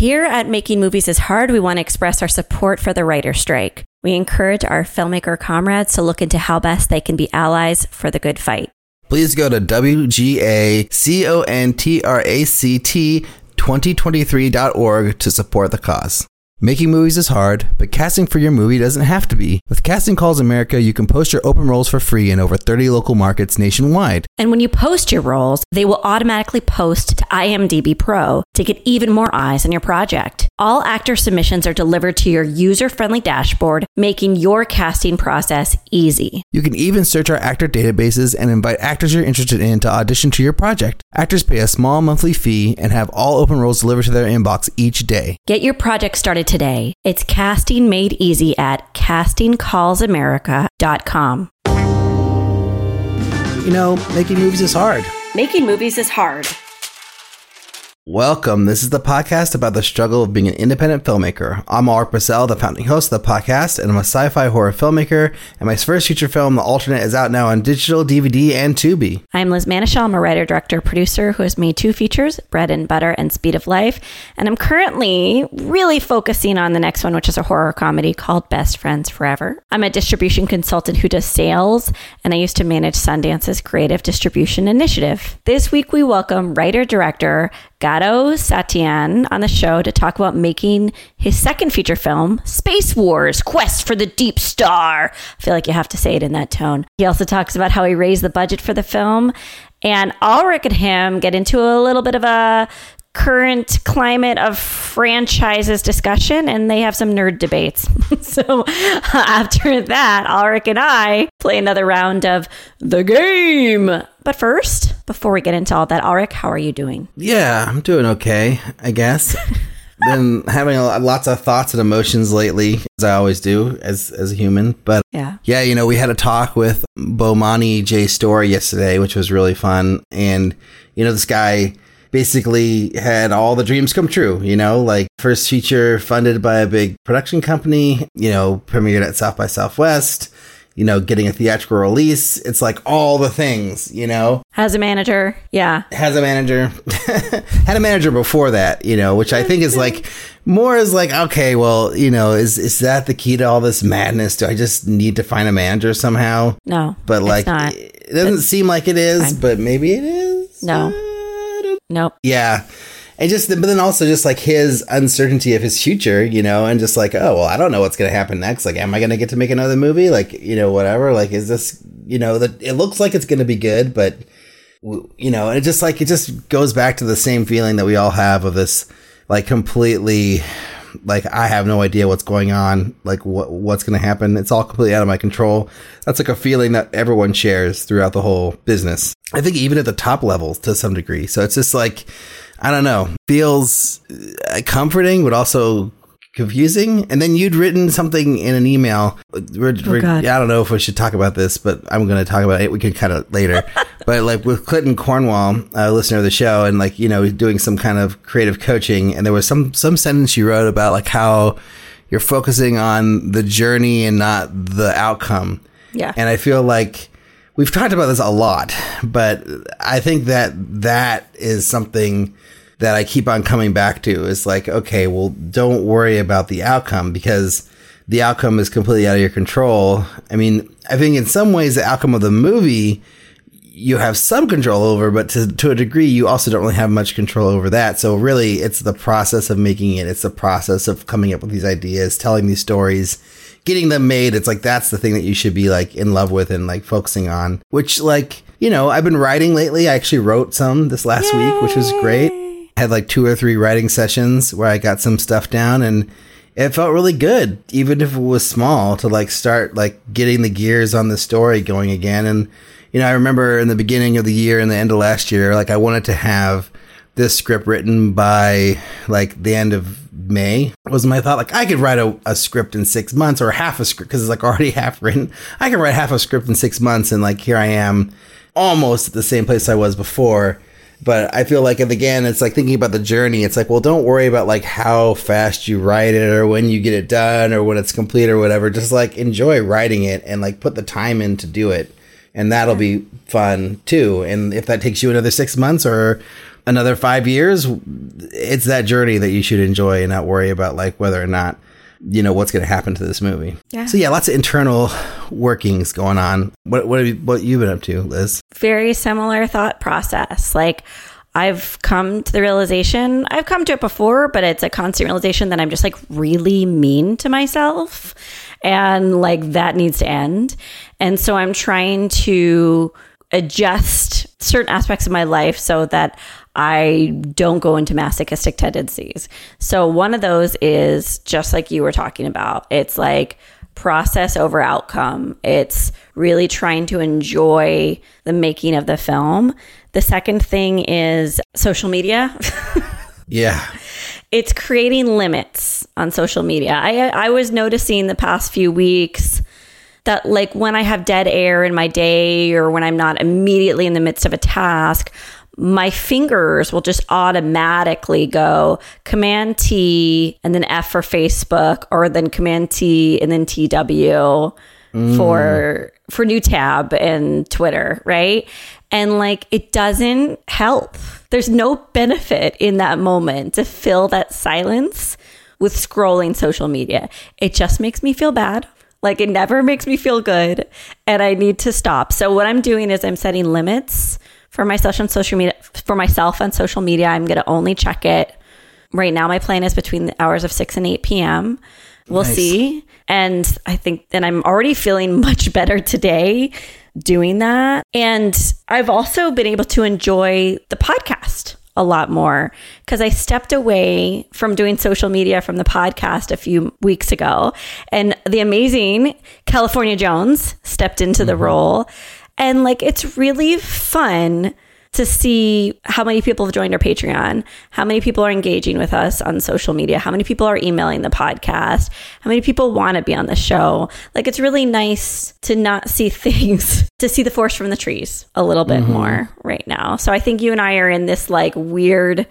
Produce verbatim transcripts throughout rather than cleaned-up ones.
Here at Making Movies is Hard, we want to express our support for the writer strike. We encourage our filmmaker comrades to look into how best they can be allies for the good fight. Please go to W G A C O N T R A C T twenty twenty-three dot org to support the cause. Making movies is hard, but casting for your movie doesn't have to be. With Casting Calls America, you can post your open roles for free in over thirty local markets nationwide. And when you post your roles, they will automatically post to IMDb Pro to get even more eyes on your project. All actor submissions are delivered to your user-friendly dashboard, making your casting process easy. You can even search our actor databases and invite actors you're interested in to audition to your project. Actors pay a small monthly fee and have all open roles delivered to their inbox each day. Get your project started today. It's casting made easy at casting calls america dot com. You know, making movies is hard. Making movies is hard. Welcome. This is the podcast about the struggle of being an independent filmmaker. I'm Alaric Purcell, the founding host of the podcast, and I'm a sci-fi horror filmmaker, and my first feature film, The Alternate, is out now on digital, D V D, and Tubi. I'm Liz Manischall. I'm a writer, director, producer who has made two features, Bread and Butter and Speed of Life, and I'm currently really focusing on the next one, which is a horror comedy called Best Friends Forever. I'm a distribution consultant who does sales, and I used to manage Sundance's creative distribution initiative. This week, we welcome writer-director Garo Setian on the show to talk about making his second feature film, Space Wars: Quest for the Deep Star. I feel like you have to say it in that tone. He also talks about how he raised the budget for the film, and Alric and him get into a little bit of a current climate of franchises discussion, and they have some nerd debates. So after that, Alric and I play another round of the game. But first, before we get into all that, Alric, how are you doing? Yeah, I'm doing okay, I guess. Been having a lot, lots of thoughts and emotions lately, as I always do as as a human. But yeah, yeah, you know, we had a talk with Bomani J Story yesterday, which was really fun. And, you know, this guy basically had all the dreams come true, you know, like first feature funded by a big production company, you know, premiered at South by Southwest, you know, getting a theatrical release. It's like all the things, you know. Has a manager. Yeah. Has a manager. Had a manager before that, you know, which I think is like more is like, okay, well, you know, is is that the key to all this madness? Do I just need to find a manager somehow? No, but like, not. It doesn't it's seem like it is, fine. But maybe it is. No. Nope. Yeah. And just, but then also just like his uncertainty of his future, you know, and just like, oh, well, I don't know what's going to happen next. Like, am I going to get to make another movie? Like, you know, whatever. Like, is this, you know, that it looks like it's going to be good, but, you know, it just like, it just goes back to the same feeling that we all have of this, like, completely, like, I have no idea what's going on. Like, what what's going to happen? It's all completely out of my control. That's like a feeling that everyone shares throughout the whole business. I think even at the top levels to some degree. So it's just like, I don't know, feels comforting, but also confusing. And then you'd written something in an email. We're, oh, we're, I don't know if we should talk about this, but I'm going to talk about it. We can cut it later. But like with Clinton Cornwall, a listener of the show, and like, you know, doing some kind of creative coaching. And there was some, some sentence you wrote about like how you're focusing on the journey and not the outcome. Yeah. And I feel like we've talked about this a lot, but I think that that is something that I keep on coming back to is like, okay, well, don't worry about the outcome because the outcome is completely out of your control. I mean, I think in some ways the outcome of the movie you have some control over, but to, to a degree you also don't really have much control over that. So really it's the process of making it. It's the process of coming up with these ideas, telling these stories, getting them made. It's like, that's the thing that you should be like in love with and like focusing on, which like, you know, I've been writing lately. I actually wrote some this last Yay. week, which was great. Had like two or three writing sessions where I got some stuff down, and it felt really good, even if it was small, to like start like getting the gears on the story going again. And, you know, I remember in the beginning of the year and the end of last year, like I wanted to have this script written by like the end of May was my thought. Like I could write a, a script in six months or half a script because it's like already half written. I can write half a script in six months. And like, here I am almost at the same place I was before. But I feel like, and again, it's like thinking about the journey. It's like, well, don't worry about like how fast you write it or when you get it done or when it's complete or whatever. Just like enjoy writing it and like put the time in to do it. And that'll be fun too. And if that takes you another six months or another five years, it's that journey that you should enjoy and not worry about like whether or not, you know, what's going to happen to this movie. Yeah. So yeah, lots of internal workings going on. What what have you, what you been up to, Liz? Very similar thought process. Like I've come to the realization, I've come to it before, but it's a constant realization that I'm just like really mean to myself and like that needs to end. And so I'm trying to adjust certain aspects of my life so that I don't go into masochistic tendencies. So one of those is just like you were talking about. It's like process over outcome. It's really trying to enjoy the making of the film. The second thing is social media. Yeah. It's creating limits on social media. I I was noticing the past few weeks that like when I have dead air in my day or when I'm not immediately in the midst of a task, my fingers will just automatically go Command T and then F for Facebook, or then Command T and then T W mm. for for new tab and Twitter, right? And like it doesn't help. There's no benefit in that moment to fill that silence with scrolling social media. It just makes me feel bad. Like it never makes me feel good, and I need to stop. So what I'm doing is I'm setting limits for myself on social media. For myself on social media, I'm going to only check it. Right now, my plan is between the hours of six and eight p m. We'll nice. see, and I think, and I'm already feeling much better today doing that. And I've also been able to enjoy the podcast a lot more because I stepped away from doing social media from the podcast a few weeks ago, and the amazing California Jones stepped into mm-hmm. the role. And like, it's really fun to see how many people have joined our Patreon, how many people are engaging with us on social media, how many people are emailing the podcast, how many people want to be on the show. Like, it's really nice to not see things, to see the forest from the trees a little bit mm-hmm. more right now. So I think you and I are in this like weird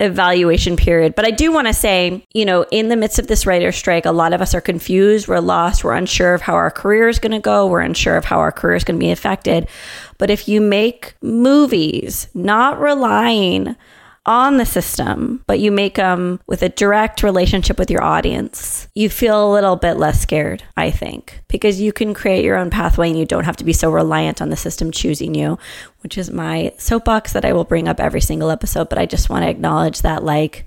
evaluation period. But I do want to say, you know, in the midst of this writer's strike, a lot of us are confused, we're lost, we're unsure of how our career is going to go, we're unsure of how our career is going to be affected. But if you make movies not relying on the system, but you make them with a direct relationship with your audience, you feel a little bit less scared, I think, because you can create your own pathway and you don't have to be so reliant on the system choosing you, which is my soapbox that I will bring up every single episode. But I just want to acknowledge that, like,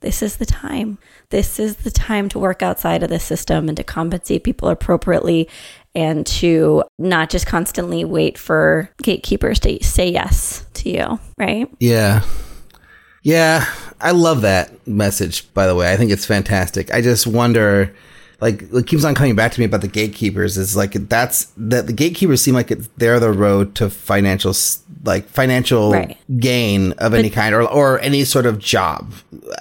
this is the time. This is the time to work outside of the system and to compensate people appropriately and to not just constantly wait for gatekeepers to say yes to you, right? Yeah. Yeah, I love that message, by the way. I think it's fantastic. I just wonder, like, it keeps on coming back to me about the gatekeepers. It's like that's that the gatekeepers seem like it's, they're the road to financial, like financial right. gain of but, any kind or or any sort of job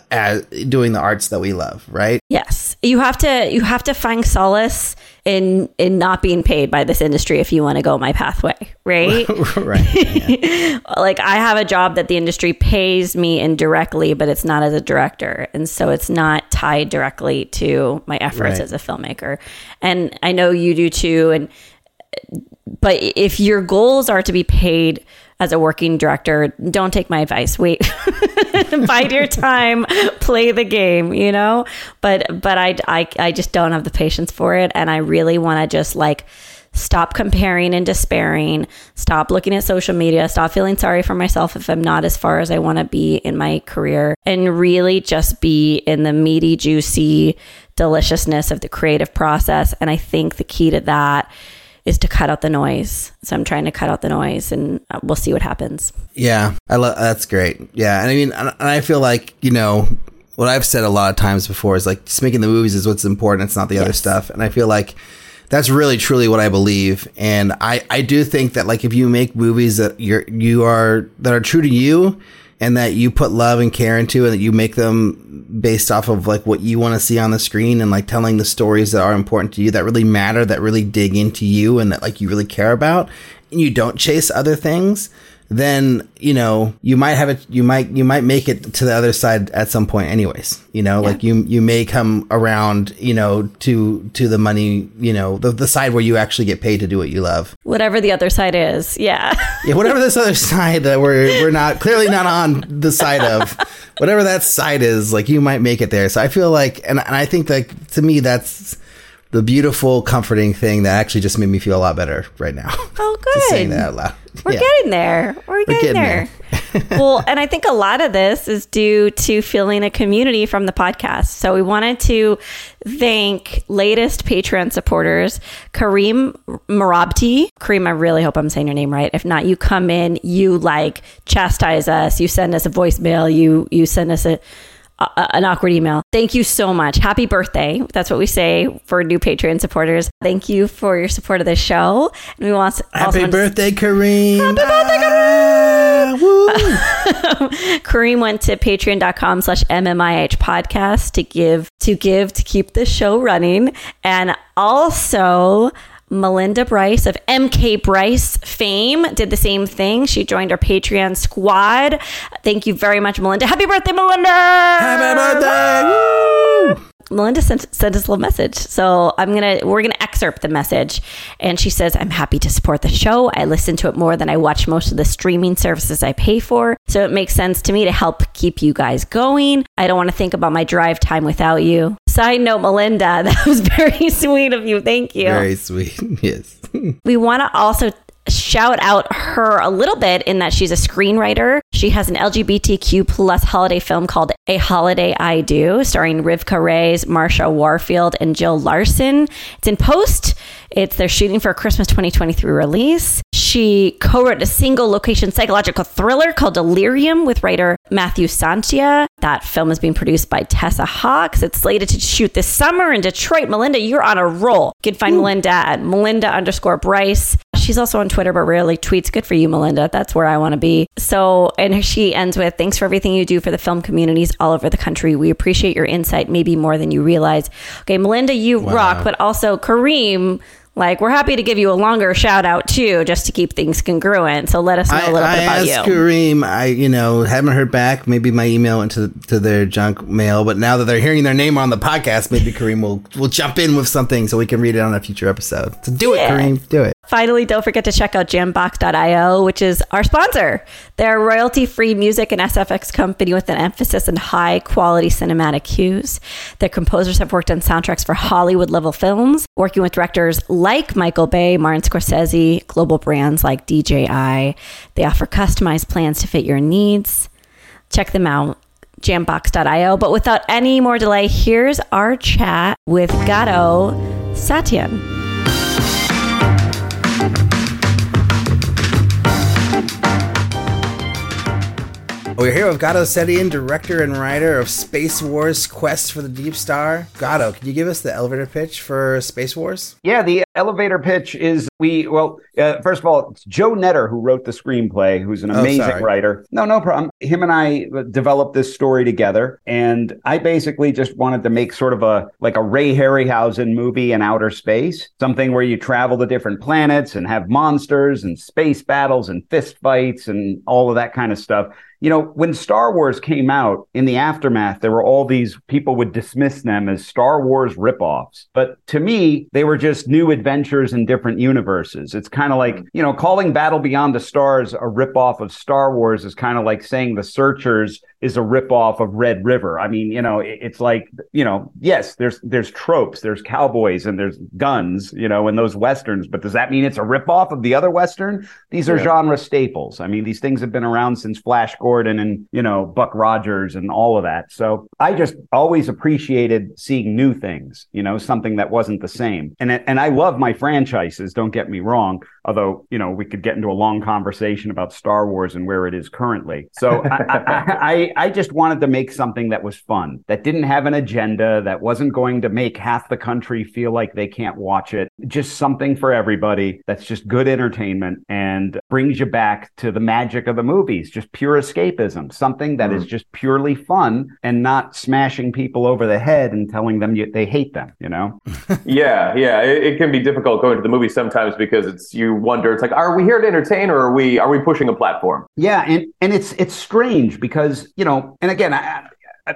as doing the arts that we love, right? Yes, you have to you have to find solace in in not being paid by this industry if you want to go my pathway, right? Right. Yeah. Like, I have a job that the industry pays me indirectly, but it's not as a director, and so it's not tied directly to my efforts right. as a filmmaker. And I know you do too. And but if your goals are to be paid as a working director, don't take my advice. Wait, bide your time, play the game, you know? But but I, I, I just don't have the patience for it. And I really want to just like stop comparing and despairing, stop looking at social media, stop feeling sorry for myself if I'm not as far as I want to be in my career, and really just be in the meaty, juicy deliciousness of the creative process. And I think the key to that is to cut out the noise. So I'm trying to cut out the noise, and we'll see what happens. Yeah, I love that's great. Yeah, and I mean, and I feel like, you know, what I've said a lot of times before is like just making the movies is what's important. It's not the yes. other stuff. And I feel like that's really truly what I believe. And I, I do think that like if you make movies that you're you are that are true to you, and that you put love and care into, and that you make them based off of like what you want to see on the screen, and like telling the stories that are important to you, that really matter, that really dig into you, and that like you really care about, and you don't chase other things, then, you know, you might have it, you might, you might make it to the other side at some point anyways, you know, yeah. like you, you may come around, you know, to, to the money, you know, the, the side where you actually get paid to do what you love. Whatever the other side is. Yeah. yeah. Whatever this other side that we're, we're not clearly not on the side of, whatever that side is, like you might make it there. So I feel like, and, and I think like, to me, that's the beautiful, comforting thing that actually just made me feel a lot better right now. Oh, good. Just saying that out loud. We're yeah. getting there. We're getting, We're getting there. there. Well, and I think a lot of this is due to feeling a community from the podcast. So we wanted to thank latest Patreon supporters, Kareem Marabti. Kareem, I really hope I'm saying your name right. If not, you come in, you like chastise us, you send us a voicemail, you you send us a... Uh, an awkward email. Thank you so much. Happy birthday. That's what we say for new Patreon supporters. Thank you for your support of this show. And we want to Happy birthday, Kareem. Happy birthday, Kareem. Woo. Kareem went to patreon.com slash MMIH podcast to give, to give, to keep this show running. And also... Melinda Bryce of M K Bryce fame did the same thing. She joined our Patreon squad. Thank you very much, Melinda. Happy birthday, Melinda! Happy birthday! Woo! Melinda sent, sent us a little message. So I'm going to, we're going to excerpt the message. And she says, I'm happy to support the show. I listen to it more than I watch most of the streaming services I pay for. So it makes sense to me to help keep you guys going. I don't want to think about my drive time without you. Side note, Melinda, that was very sweet of you. Thank you. Very sweet. Yes. We want to also shout out her a little bit in that she's a screenwriter. She has an L G B T Q plus holiday film called A Holiday I Do, starring Rivka Rays, Marsha Warfield, and Jill Larson. It's in post. It's they're shooting for a Christmas twenty twenty-three release. She co-wrote a single location psychological thriller called Delirium with writer Matthew Santia. That film is being produced by Tessa Hawks. It's slated to shoot this summer in Detroit. Melinda, you're on a roll. You can find Ooh. Melinda at Melinda underscore Bryce. She's also on Twitter, but rarely tweets. Good for you, Melinda. That's where I want to be. So, and she ends with, thanks for everything you do for the film communities all over the country. We appreciate your insight, maybe more than you realize. Okay, Melinda, you wow. rock, but also Kareem, like, we're happy to give you a longer shout out too, just to keep things congruent. So let us know I, a little I bit about you. I asked Kareem, I, you know, haven't heard back. Maybe my email went to, to their junk mail, but now that they're hearing their name on the podcast, maybe Kareem will, will jump in with something so we can read it on a future episode. So do yeah. it, Kareem. Do it. Finally, don't forget to check out Jambox dot io, which is our sponsor. They're a royalty-free music and S F X company with an emphasis on high-quality cinematic cues. Their composers have worked on soundtracks for Hollywood-level films, working with directors like Michael Bay, Martin Scorsese, global brands like D J I. They offer customized plans to fit your needs. Check them out, Jambox dot io. But without any more delay, here's our chat with Garo Setian. We're here with Garo Setian, director and writer of Space Wars: Quest for the Deep Star. Garo, can you give us the elevator pitch for Space Wars? Yeah, the elevator pitch is we, well, uh, first of all, it's Joe Knetter who wrote the screenplay, who's an amazing oh, writer. No, no problem. Him and I developed this story together, and I basically just wanted to make sort of a, like a Ray Harryhausen movie in outer space, something where you travel to different planets and have monsters and space battles and fist fights and all of that kind of stuff. You know, when Star Wars came out in the aftermath, there were all these people would dismiss them as Star Wars ripoffs. But to me, they were just new adventures in different universes. It's kind of like, you know, calling Battle Beyond the Stars a ripoff of Star Wars is kind of like saying The Searchers is a ripoff of Red River. I mean, you know, it's like, you know, yes, there's there's tropes, there's cowboys and there's guns, you know, in those Westerns. But does that mean it's a ripoff of the other Western? These are yeah. genre staples. I mean, these things have been around since Flash Gordon. Gordon and, you know, Buck Rogers and all of that. So I just always appreciated seeing new things, you know, something that wasn't the same. And, and I love my franchises, don't get me wrong. Although, you know, we could get into a long conversation about Star Wars and where it is currently. So I, I, I, I just wanted to make something that was fun, that didn't have an agenda, that wasn't going to make half the country feel like they can't watch it. Just something for everybody that's just good entertainment and brings you back to the magic of the movies, just pure escape. escapism, something that mm. is just purely fun and not smashing people over the head and telling them you, they hate them, you know? yeah, yeah. It, it can be difficult going to the movie sometimes because it's you wonder, it's like, are we here to entertain or are we are we pushing a platform? Yeah, and, and it's, it's strange because, you know, and again, I...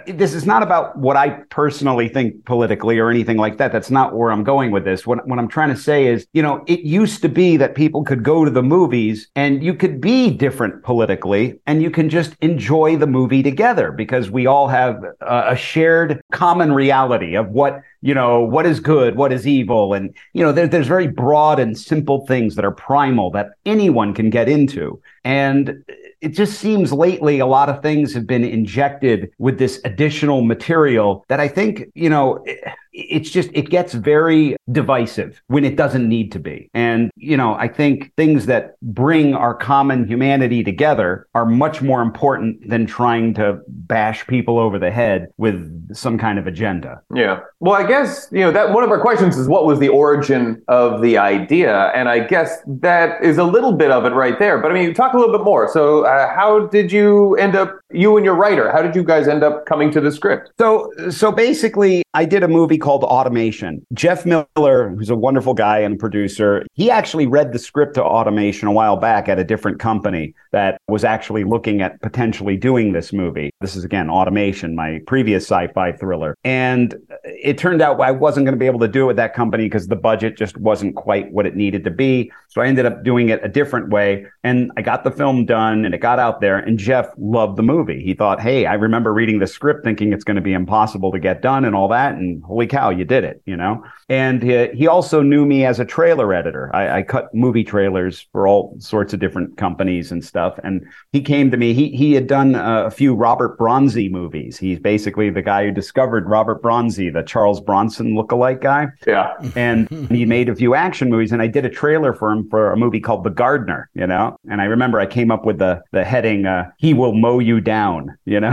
this is not about what I personally think politically or anything like that. That's not where I'm going with this. What, what I'm trying to say is, you know, it used to be that people could go to the movies and you could be different politically and you can just enjoy the movie together because we all have a, a shared common reality of what, you know, what is good, what is evil. And, you know, there, there's very broad and simple things that are primal that anyone can get into. And it just seems lately a lot of things have been injected with this additional material that I think, you know, it, it's just, it gets very divisive when it doesn't need to be. And, you know, I think things that bring our common humanity together are much more important than trying to bash people over the head with some kind of agenda. Yeah. Well, I guess, you know, that one of our questions is what was the origin of the idea? And I guess that is a little bit of it right there. But I mean, talk a little bit more. So uh, Uh, how did you end up, you and your writer, how did you guys end up coming to the script? So so basically, I did a movie called Automation. Jeff Miller, who's a wonderful guy and producer, he actually read the script to Automation a while back at a different company that was actually looking at potentially doing this movie. This is, again, Automation, my previous sci-fi thriller. And it turned out I wasn't going to be able to do it with that company because the budget just wasn't quite what it needed to be. So I ended up doing it a different way. And I got the film done and it got out there, and Jeff loved the movie. He thought, hey, I remember reading the script thinking it's going to be impossible to get done and all that, and holy cow, you did it, you know? And he, he also knew me as a trailer editor. I, I cut movie trailers for all sorts of different companies and stuff, and he came to me. He, he had done a few Robert Bronzy movies. He's basically the guy who discovered Robert Bronzy, the Charles Bronson lookalike guy. Yeah. And he made a few action movies, and I did a trailer for him for a movie called The Gardener, you know? And I remember I came up with the the heading, uh, he will mow you down, you know?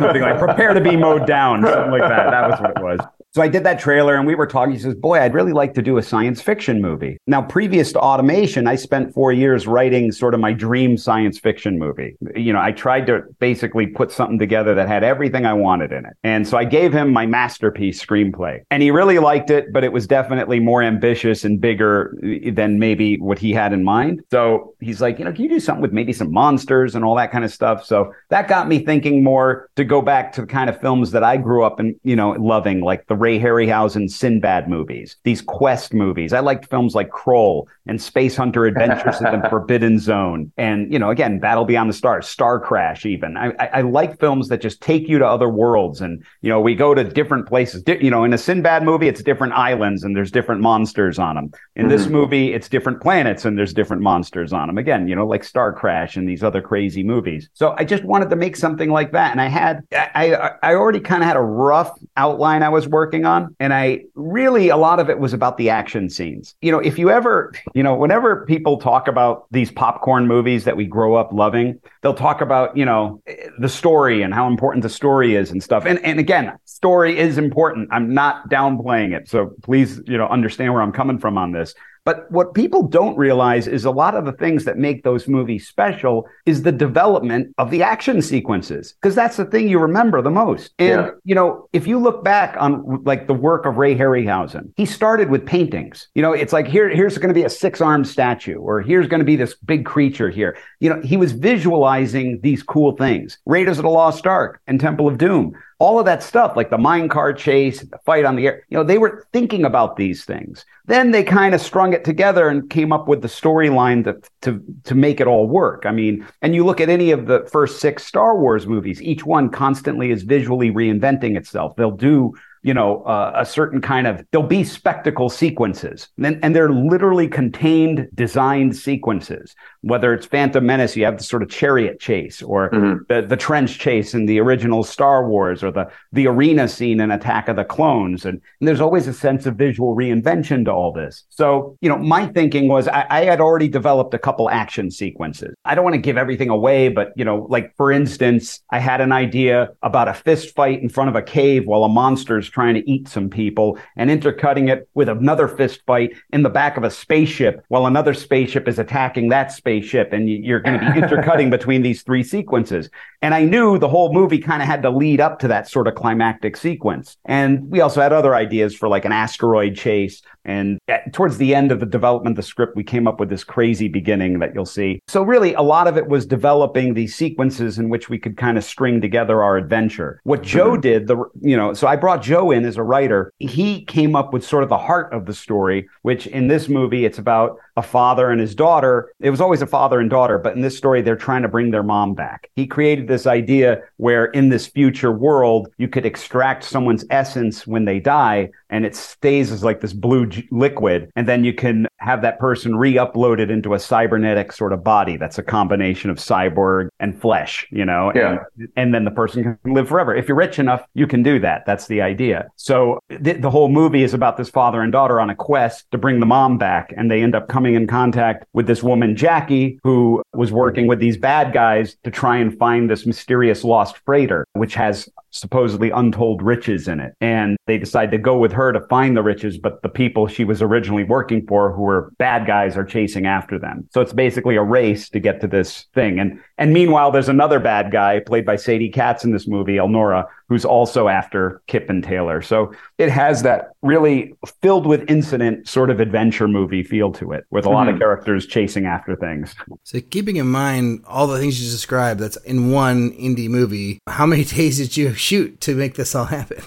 Something like, prepare to be mowed down, something like that. That was what it was. So I did that trailer and we were talking. He says, boy, I'd really like to do a science fiction movie. Now, previous to Automation, I spent four years writing sort of my dream science fiction movie. You know, I tried to basically put something together that had everything I wanted in it. And so I gave him my masterpiece screenplay. And he really liked it, but it was definitely more ambitious and bigger than maybe what he had in mind. So he's like, you know, can you do something with maybe some monsters and all that kind of stuff? So that got me thinking more to go back to the kind of films that I grew up in, you know, loving, like the Ray Harryhausen Sinbad movies, these quest movies. I liked films like Kroll and Space Hunter Adventures in the Forbidden Zone. And, you know, again, Battle Beyond the Stars, Star Crash even. I, I, I like films that just take you to other worlds. And, you know, we go to different places. Di- you know, in a Sinbad movie, it's different islands and there's different monsters on them. In mm-hmm. this movie, it's different planets and there's different monsters on them. Again, you know, like Star Crash and these other crazy movies. So I just wanted to make something like that. And I had, I, I, I already kind of had a rough outline I was working on. And I really, a lot of it was about the action scenes. You know, if you ever, you know, whenever people talk about these popcorn movies that we grow up loving, they'll talk about, you know, the story and how important the story is and stuff. And, and again, story is important. I'm not downplaying it. So please, you know, understand where I'm coming from on this. But what people don't realize is a lot of the things that make those movies special is the development of the action sequences, because that's the thing you remember the most. And, yeah. you know, if you look back on like the work of Ray Harryhausen, he started with paintings. You know, it's like here, here's going to be a six-armed statue, or here's going to be this big creature here. You know, he was visualizing these cool things. Raiders of the Lost Ark and Temple of Doom. All of that stuff, like the minecart chase, the fight on the air, you know, they were thinking about these things. Then they kind of strung it together and came up with the storyline to, to to make it all work. I mean, and you look at any of the first six Star Wars movies, each one constantly is visually reinventing itself. They'll do, you know, uh, a certain kind of, there'll be spectacle sequences. And, and they're literally contained, designed sequences. Whether it's Phantom Menace, you have the sort of chariot chase, or mm-hmm. the, the trench chase in the original Star Wars, or the, the arena scene in Attack of the Clones. And, and there's always a sense of visual reinvention to all this. So, you know, my thinking was I, I had already developed a couple action sequences. I don't want to give everything away, but, you know, like, for instance, I had an idea about a fist fight in front of a cave while a monster's monsters trying to eat some people and intercutting it with another fist fight in the back of a spaceship while another spaceship is attacking that spaceship. And you're going to be intercutting between these three sequences. And I knew the whole movie kind of had to lead up to that sort of climactic sequence. And we also had other ideas for like an asteroid chase. And at, towards the end of the development of the script, we came up with this crazy beginning that you'll see. So really, a lot of it was developing these sequences in which we could kind of string together our adventure. What Joe mm-hmm. did, the you know, so I brought Joe in as a writer. He came up with sort of the heart of the story, which in this movie, it's about a father and his daughter. It was always a father and daughter, but in this story, they're trying to bring their mom back. He created this idea where in this future world, you could extract someone's essence when they die, and it stays as like this blue liquid, and then you can have that person re-uploaded into a cybernetic sort of body that's a combination of cyborg and flesh, you know, yeah. and, and then the person can live forever. If you're rich enough, you can do that. That's the idea. So th- the whole movie is about this father and daughter on a quest to bring the mom back, and they end up coming in contact with this woman, Jackie, who was working with these bad guys to try and find this mysterious lost freighter, which has supposedly untold riches in it. And they decide to go with her to find the riches, but the people she was originally working for, who were bad guys, are chasing after them. So it's basically a race to get to this thing. And and meanwhile, there's another bad guy played by Sadie Katz in this movie, Elnora, who's also after Kip and Taylor. So it has that really filled with incident sort of adventure movie feel to it, with a mm-hmm. lot of characters chasing after things. So keeping in mind all the things you described, that's in one indie movie, how many days did you shoot to make this all happen?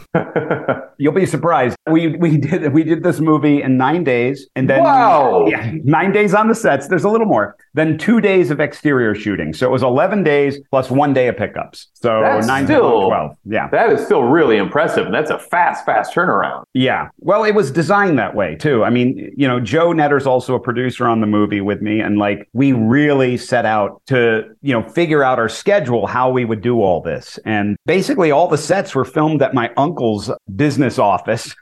You'll be surprised. We we did we did this movie in nine days, and then wow, yeah, nine days on the sets. There's a little more than two days of exterior shooting, so it was eleven days plus one day of pickups. So that's nine still, to twelve. Yeah, that is still really impressive, and that's a fast, fast turnaround. Yeah, well, it was designed that way too. I mean, you know, Joe Knetter's also a producer on the movie with me, and like we really set out to you know figure out our schedule, how we would do all this, and basically all the sets were filmed at my uncle's business office.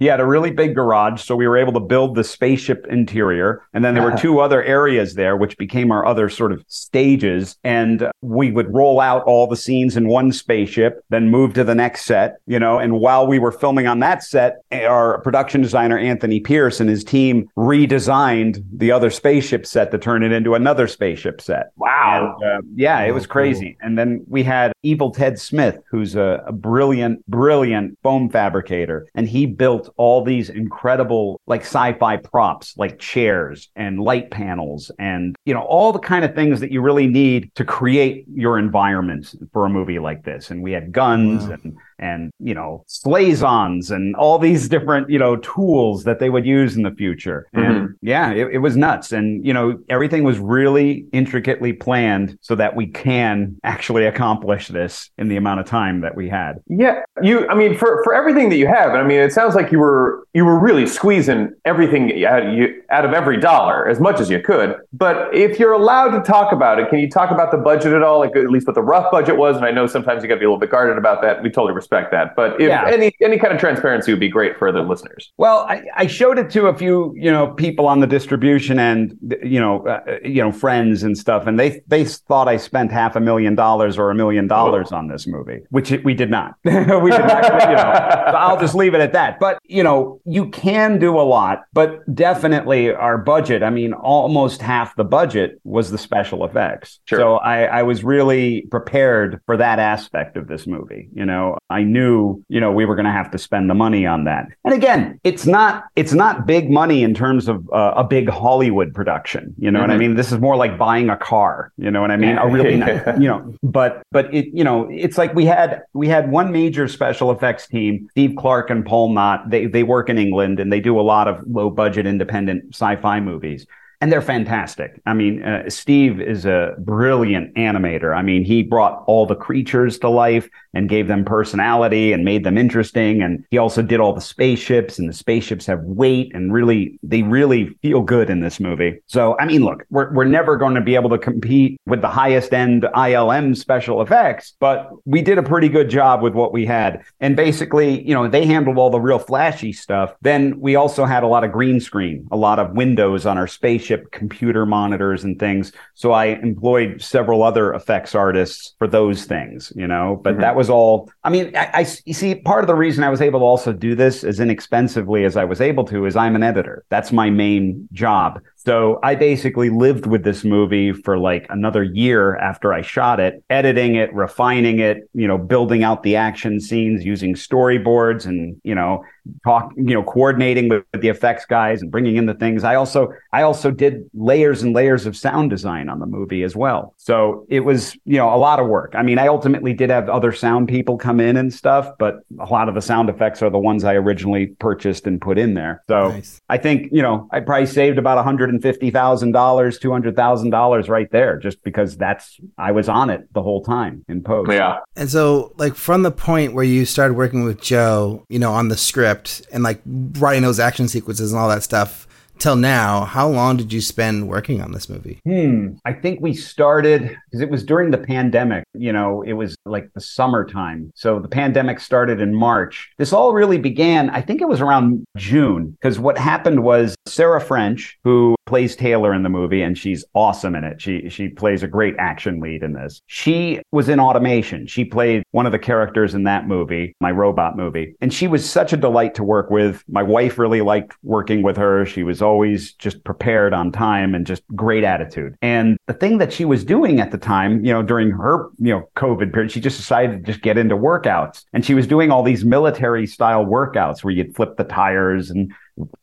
He had a really big garage, so we were able to build the spaceship interior, and then there were two other areas there which became our other sort of stages, and we would roll out all the scenes in one spaceship, then move to the next set, you know and while we were filming on that set, our production designer Anthony Pierce and his team redesigned the other spaceship set to turn it into another spaceship set. Wow. And, uh, yeah, it was crazy. And then we had Evil Ted Smith, who's a, a brilliant brilliant foam fabricator fabricator, and he built all these incredible like sci-fi props, like chairs and light panels and you know all the kind of things that you really need to create your environments for a movie like this. And we had guns wow. and and you know slazons and all these different you know tools that they would use in the future. Mm-hmm. And yeah, it, it was nuts. And you know everything was really intricately planned so that we can actually accomplish this in the amount of time that we had. Yeah, you I mean for for everything that you have, and I mean, it sounds like you were you were really squeezing everything out, you, out of every dollar as much as you could. But if you're allowed to talk about it, can you talk about the budget at all? Like at least what the rough budget was. And I know sometimes you got to be a little bit guarded about that. We totally respect that. But if yeah. any any kind of transparency would be great for the listeners. Well, I, I showed it to a few you know people on the distribution and you know uh, you know friends and stuff, and they they thought I spent half a million dollars or a million dollars on this movie, which we did not. we did not. You know, So I'll just leave it at that. But, you know, you can do a lot, but definitely our budget, I mean, almost half the budget was the special effects. Sure. So I, I was really prepared for that aspect of this movie. You know, I knew, you know, we were going to have to spend the money on that. And again, it's not it's not big money in terms of uh, a big Hollywood production. You know mm-hmm. what I mean? This is more like buying a car. You know what I mean? A really nice, you know, but but, it you know, it's like we had we had one major special effects team, Steve Clark and Paul Knott. They they work in England and they do a lot of low budget independent sci-fi movies. And they're fantastic. I mean, uh, Steve is a brilliant animator. I mean, he brought all the creatures to life and gave them personality and made them interesting. And he also did all the spaceships, and the spaceships have weight and really, they really feel good in this movie. So, I mean, look, we're we're never going to be able to compete with the highest end I L M special effects, but we did a pretty good job with what we had. And basically, you know, they handled all the real flashy stuff. Then we also had a lot of green screen, a lot of windows on our spaceship. ship computer monitors and things. So I employed several other effects artists for those things, you know, but mm-hmm. that was all, I mean, I, I you see part of the reason I was able to also do this as inexpensively as I was able to is I'm an editor. That's my main job. So I basically lived with this movie for like another year after I shot it, editing it, refining it, you know, building out the action scenes using storyboards and, you know, talk, you know, coordinating with, with the effects guys and bringing in the things. I also, I also did layers and layers of sound design on the movie as well. So it was, you know, a lot of work. I mean, I ultimately did have other sound people come in and stuff, but a lot of the sound effects are the ones I originally purchased and put in there. So nice. I think, you know, I probably saved about one hundred fifty thousand dollars, two hundred thousand dollars right there, just because that's, I was on it the whole time in post. Yeah. And so like from the point where you started working with Joe, you know, on the script and like writing those action sequences and all that stuff till now, how long did you spend working on this movie? Hmm. I think we started, because it was during the pandemic, you know, it was like the summertime. So the pandemic started in March. This all really began, I think it was around June, because what happened was Sarah French, who plays Taylor in the movie, and she's awesome in it. She she plays a great action lead in this. She was in Automation. She played one of the characters in that movie, my robot movie. And she was such a delight to work with. My wife really liked working with her. She was always just prepared on time and just great attitude. And the thing that she was doing at the time, you know, during her, you know, COVID period, she just decided to just get into workouts. And she was doing all these military style workouts where you'd flip the tires and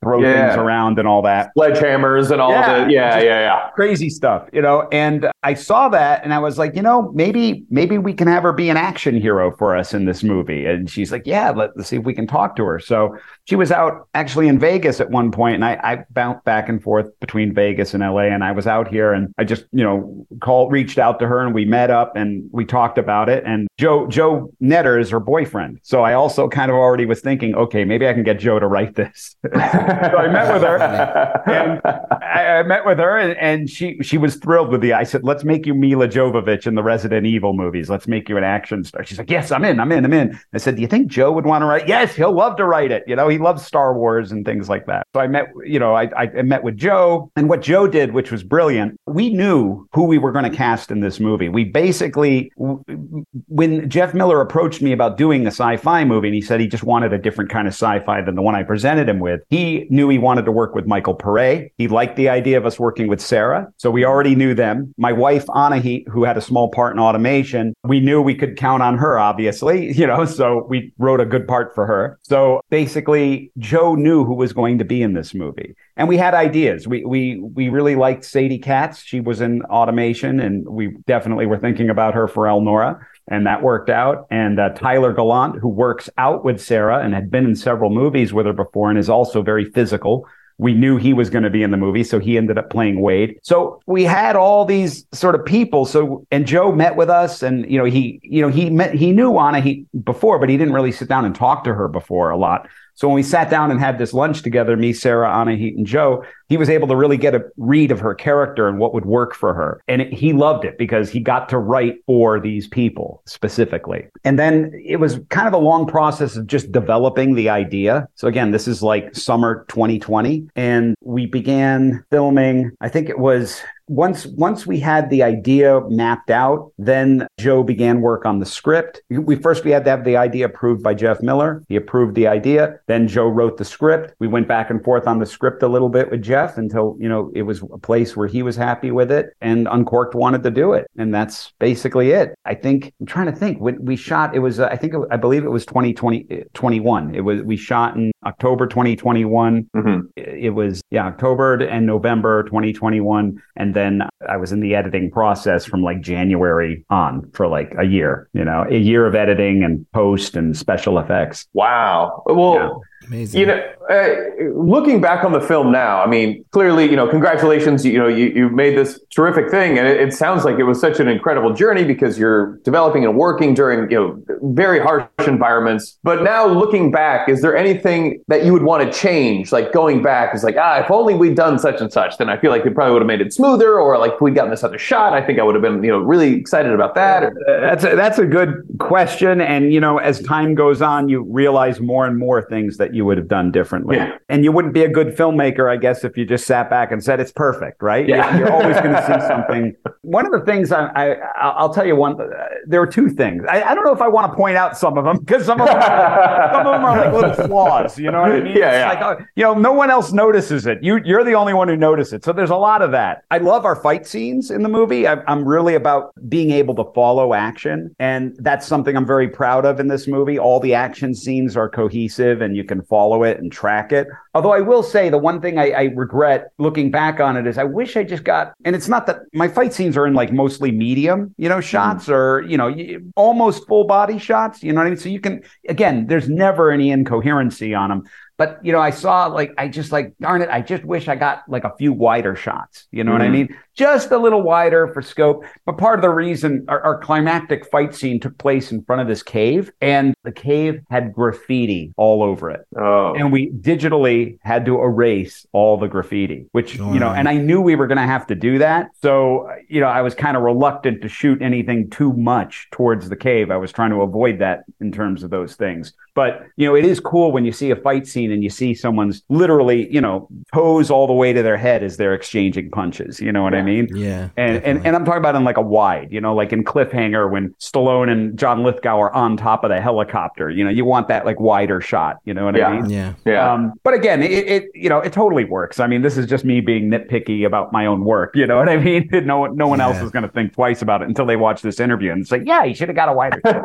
throw yeah. things around and all that. Sledgehammers and all yeah. of the yeah, yeah, yeah. Crazy stuff, you know? And I saw that and I was like, you know, maybe maybe we can have her be an action hero for us in this movie. And she's like, yeah, let's see if we can talk to her. So she was out actually in Vegas at one point, and I, I bounced back and forth between Vegas and L A, and I was out here and I just, you know, called, reached out to her and we met up and we talked about it. And Joe, Joe Knetter is her boyfriend. So I also kind of already was thinking, okay, maybe I can get Joe to write this. So I met with her, and I, I met with her, and, and she she was thrilled with the. I said, "Let's make you Mila Jovovich in the Resident Evil movies. Let's make you an action star." She's like, "Yes, I'm in. I'm in. I'm in." I said, "Do you think Joe would want to write?" "Yes, he'll love to write it. You know, he loves Star Wars and things like that." So I met, you know, I, I met with Joe, and what Joe did, which was brilliant, we knew who we were going to cast in this movie. We basically, when Jeff Miller approached me about doing a sci-fi movie, and he said he just wanted a different kind of sci-fi than the one I presented him with. He knew he wanted to work with Michael Paré. He liked the idea of us working with Sarah. So we already knew them. My wife, Anahita, who had a small part in Automation, we knew we could count on her, obviously, you know, so we wrote a good part for her. So basically, Joe knew who was going to be in this movie. And we had ideas. We we we really liked Sadie Katz. She was in Automation, and we definitely were thinking about her for Elnora. And that worked out. And uh, Tyler Gallant, who works out with Sarah and had been in several movies with her before and is also very physical, we knew he was going to be in the movie, so he ended up playing Wade. So we had all these sort of people. So, and Joe met with us, and you know he you know he met he knew Anna he before, but he didn't really sit down and talk to her before a lot. So when we sat down and had this lunch together, me, Sarah, Anahita, and Joe, he was able to really get a read of her character and what would work for her. And it, he loved it because he got to write for these people specifically. And then it was kind of a long process of just developing the idea. So again, this is like summer twenty twenty. And we began filming, I think it was... Once once we had the idea mapped out, then Joe began work on the script. We first we had to have the idea approved by Jeff Miller. He approved the idea. Then Joe wrote the script. We went back and forth on the script a little bit with Jeff until, you know, it was a place where he was happy with it, and Uncorked wanted to do it. And that's basically it. I think I'm trying to think when we shot, it was uh, I think it, I believe it was twenty twenty, twenty-one. It was we shot in October twenty twenty-one. Mm-hmm. It was yeah, October and November twenty twenty-one, and then I was in the editing process from like January on for like a year, you know, a year of editing and post and special effects. Wow. Well, yeah. Amazing. You know, uh, looking back on the film now, I mean, clearly, you know, congratulations, you know, you, you made this terrific thing. And it, it sounds like it was such an incredible journey because you're developing and working during, you know, very harsh environments. But now looking back, is there anything that you would want to change? Like going back is like, ah, if only we'd done such and such, then I feel like we probably would have made it smoother, or like if we'd gotten this other shot, I think I would have been, you know, really excited about that. Uh, that's a, that's a good question. And, you know, as time goes on, you realize more and more things that that you would have done differently? Yeah. And you wouldn't be a good filmmaker, I guess, if you just sat back and said, it's perfect, right? Yeah. You're always going to see something. One of the things I, I, I'll tell you one, uh, there are two things. I, I don't know if I want to point out some of them, because some of them, some of them are like little flaws, you know what I mean? Yeah, it's yeah. Like, you know, no one else notices it. You, you're the only one who notices it. So there's a lot of that. I love our fight scenes in the movie. I, I'm really about being able to follow action. And that's something I'm very proud of in this movie. All the action scenes are cohesive and you can follow it and track it. Although I will say the one thing I, I regret looking back on it is I wish I just got, and it's not that my fight scenes are in like mostly medium, you know, shots mm. or, you know, almost full body shots, you know what I mean? So you can, again, there's never any incoherency on them. But, you know, I saw like, I just like, darn it, I just wish I got like a few wider shots. You know mm-hmm. what I mean? Just a little wider for scope. But part of the reason our, our climactic fight scene took place in front of this cave, and the cave had graffiti all over it. Oh. And we digitally had to erase all the graffiti, which, oh. you know, and I knew we were going to have to do that. So, you know, I was kind of reluctant to shoot anything too much towards the cave. I was trying to avoid that in terms of those things. But, you know, it is cool when you see a fight scene and you see someone's literally, you know, toes all the way to their head as they're exchanging punches. You know what yeah. I mean? Yeah. And, and and I'm talking about in like a wide, you know, like in Cliffhanger when Stallone and John Lithgow are on top of the helicopter. You know, you want that like wider shot. You know what yeah. I mean? Yeah. Yeah. Um, but again, it, it, you know, it totally works. I mean, this is just me being nitpicky about my own work. You know what I mean? No, no one yeah. else is going to think twice about it until they watch this interview and say, yeah, you should have got a wider shot. You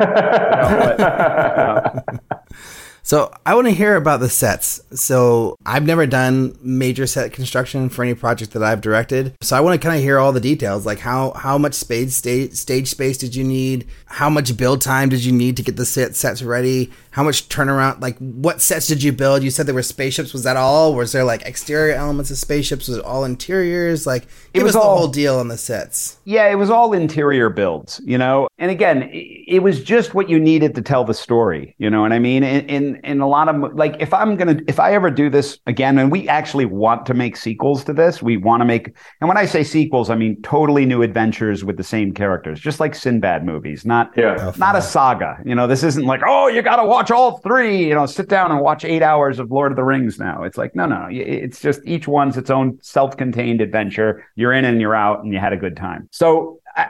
know, but, you know. So I want to hear about the sets. So I've never done major set construction for any project that I've directed. So I want to kind of hear all the details, like how, how much space, stage, stage space did you need? How much build time did you need to get the set, sets ready? How much turnaround, like what sets did you build? You said there were spaceships. Was that all? Was there like exterior elements of spaceships? Was it all interiors? Like it was the all, whole deal on the sets. Yeah, it was all interior builds, you know? And again, it was just what you needed to tell the story, you know what I mean? And, and And a lot of like, if I'm going to, if I ever do this again, and we actually want to make sequels to this, we want to make, and when I say sequels, I mean, totally new adventures with the same characters, just like Sinbad movies, not, yeah. not a saga. You know, this isn't like, oh, you got to watch all three, you know, sit down and watch eight hours of Lord of the Rings now. It's like, no, no, it's just each one's its own self-contained adventure. You're in and you're out and you had a good time. So I,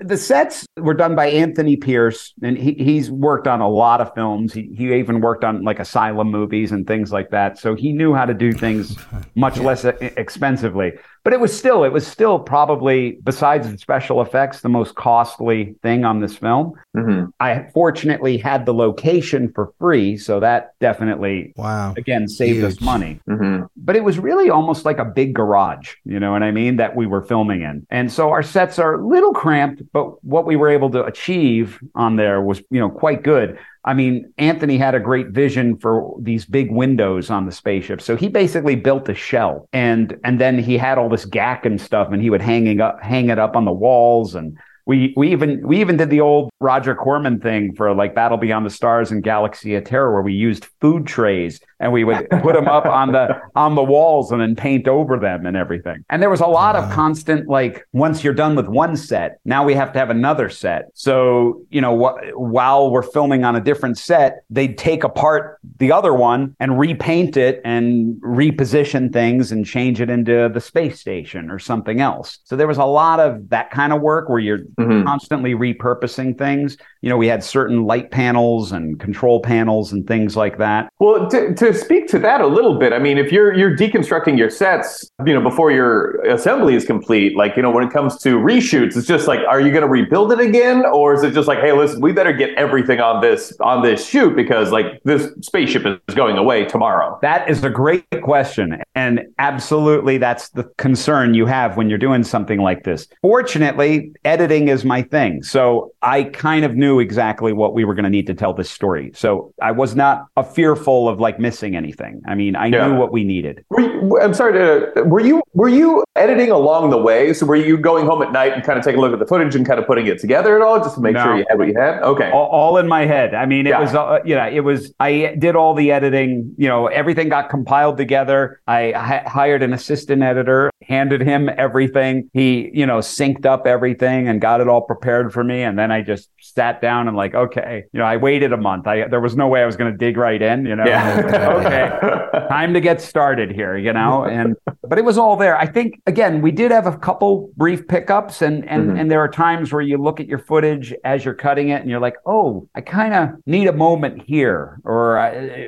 the sets were done by Anthony Pierce, and he, he's worked on a lot of films. He, he even worked on like Asylum movies and things like that. So he knew how to do things much yeah. less expensively. But it was still, it was still probably, besides the special effects, the most costly thing on this film. Mm-hmm. I fortunately had the location for free, so that definitely, wow. again, saved Huge. us money. Mm-hmm. But it was really almost like a big garage, you know what I mean, that we were filming in. And so our sets are a little cramped, but what we were able to achieve on there was, you know, quite good. I mean, Anthony had a great vision for these big windows on the spaceship. So he basically built a shell, and and then he had all this gack and stuff, and he would hanging up, hang it up on the walls. And we we even we even did the old Roger Corman thing for like Battle Beyond the Stars and Galaxy of Terror, where we used food trays and we would put them up on the on the walls and then paint over them and everything. And there was a lot wow. of constant, like, once you're done with one set, now we have to have another set. So, you know, wh- while we're filming on a different set, they'd take apart the other one and repaint it and reposition things and change it into the space station or something else. So there was a lot of that kind of work where you're mm-hmm. constantly repurposing things. Things. You know, we had certain light panels and control panels and things like that. Well, to, to speak to that a little bit, I mean, if you're you're deconstructing your sets, you know, before your assembly is complete, like, you know, when it comes to reshoots, it's just like, are you going to rebuild it again? Or is it just like, hey, listen, we better get everything on this on this shoot because like this spaceship is going away tomorrow? That is a great question. And absolutely, that's the concern you have when you're doing something like this. Fortunately, editing is my thing. So I kind of knew exactly what we were going to need to tell this story. So I was not a fearful of like missing anything. I mean, I yeah. knew what we needed. Were you, I'm sorry, to, were you were you editing along the way? So were you going home at night and kind of taking a look at the footage and kind of putting it together at all just to make no. sure you had what you had? Okay. All, all in my head. I mean, it yeah. was, uh, you know, it was, I did all the editing, you know, everything got compiled together. I ha- hired an assistant editor, handed him everything. He, you know, synced up everything and got got it all prepared for me. And then I just sat down and like, okay, you know, I waited a month. I, there was no way I was going to dig right in, you know, yeah. okay, time to get started here, you know, and, but it was all there. I think, again, we did have a couple brief pickups and, and, mm-hmm. and there are times where you look at your footage as you're cutting it and you're like, oh, I kind of need a moment here or,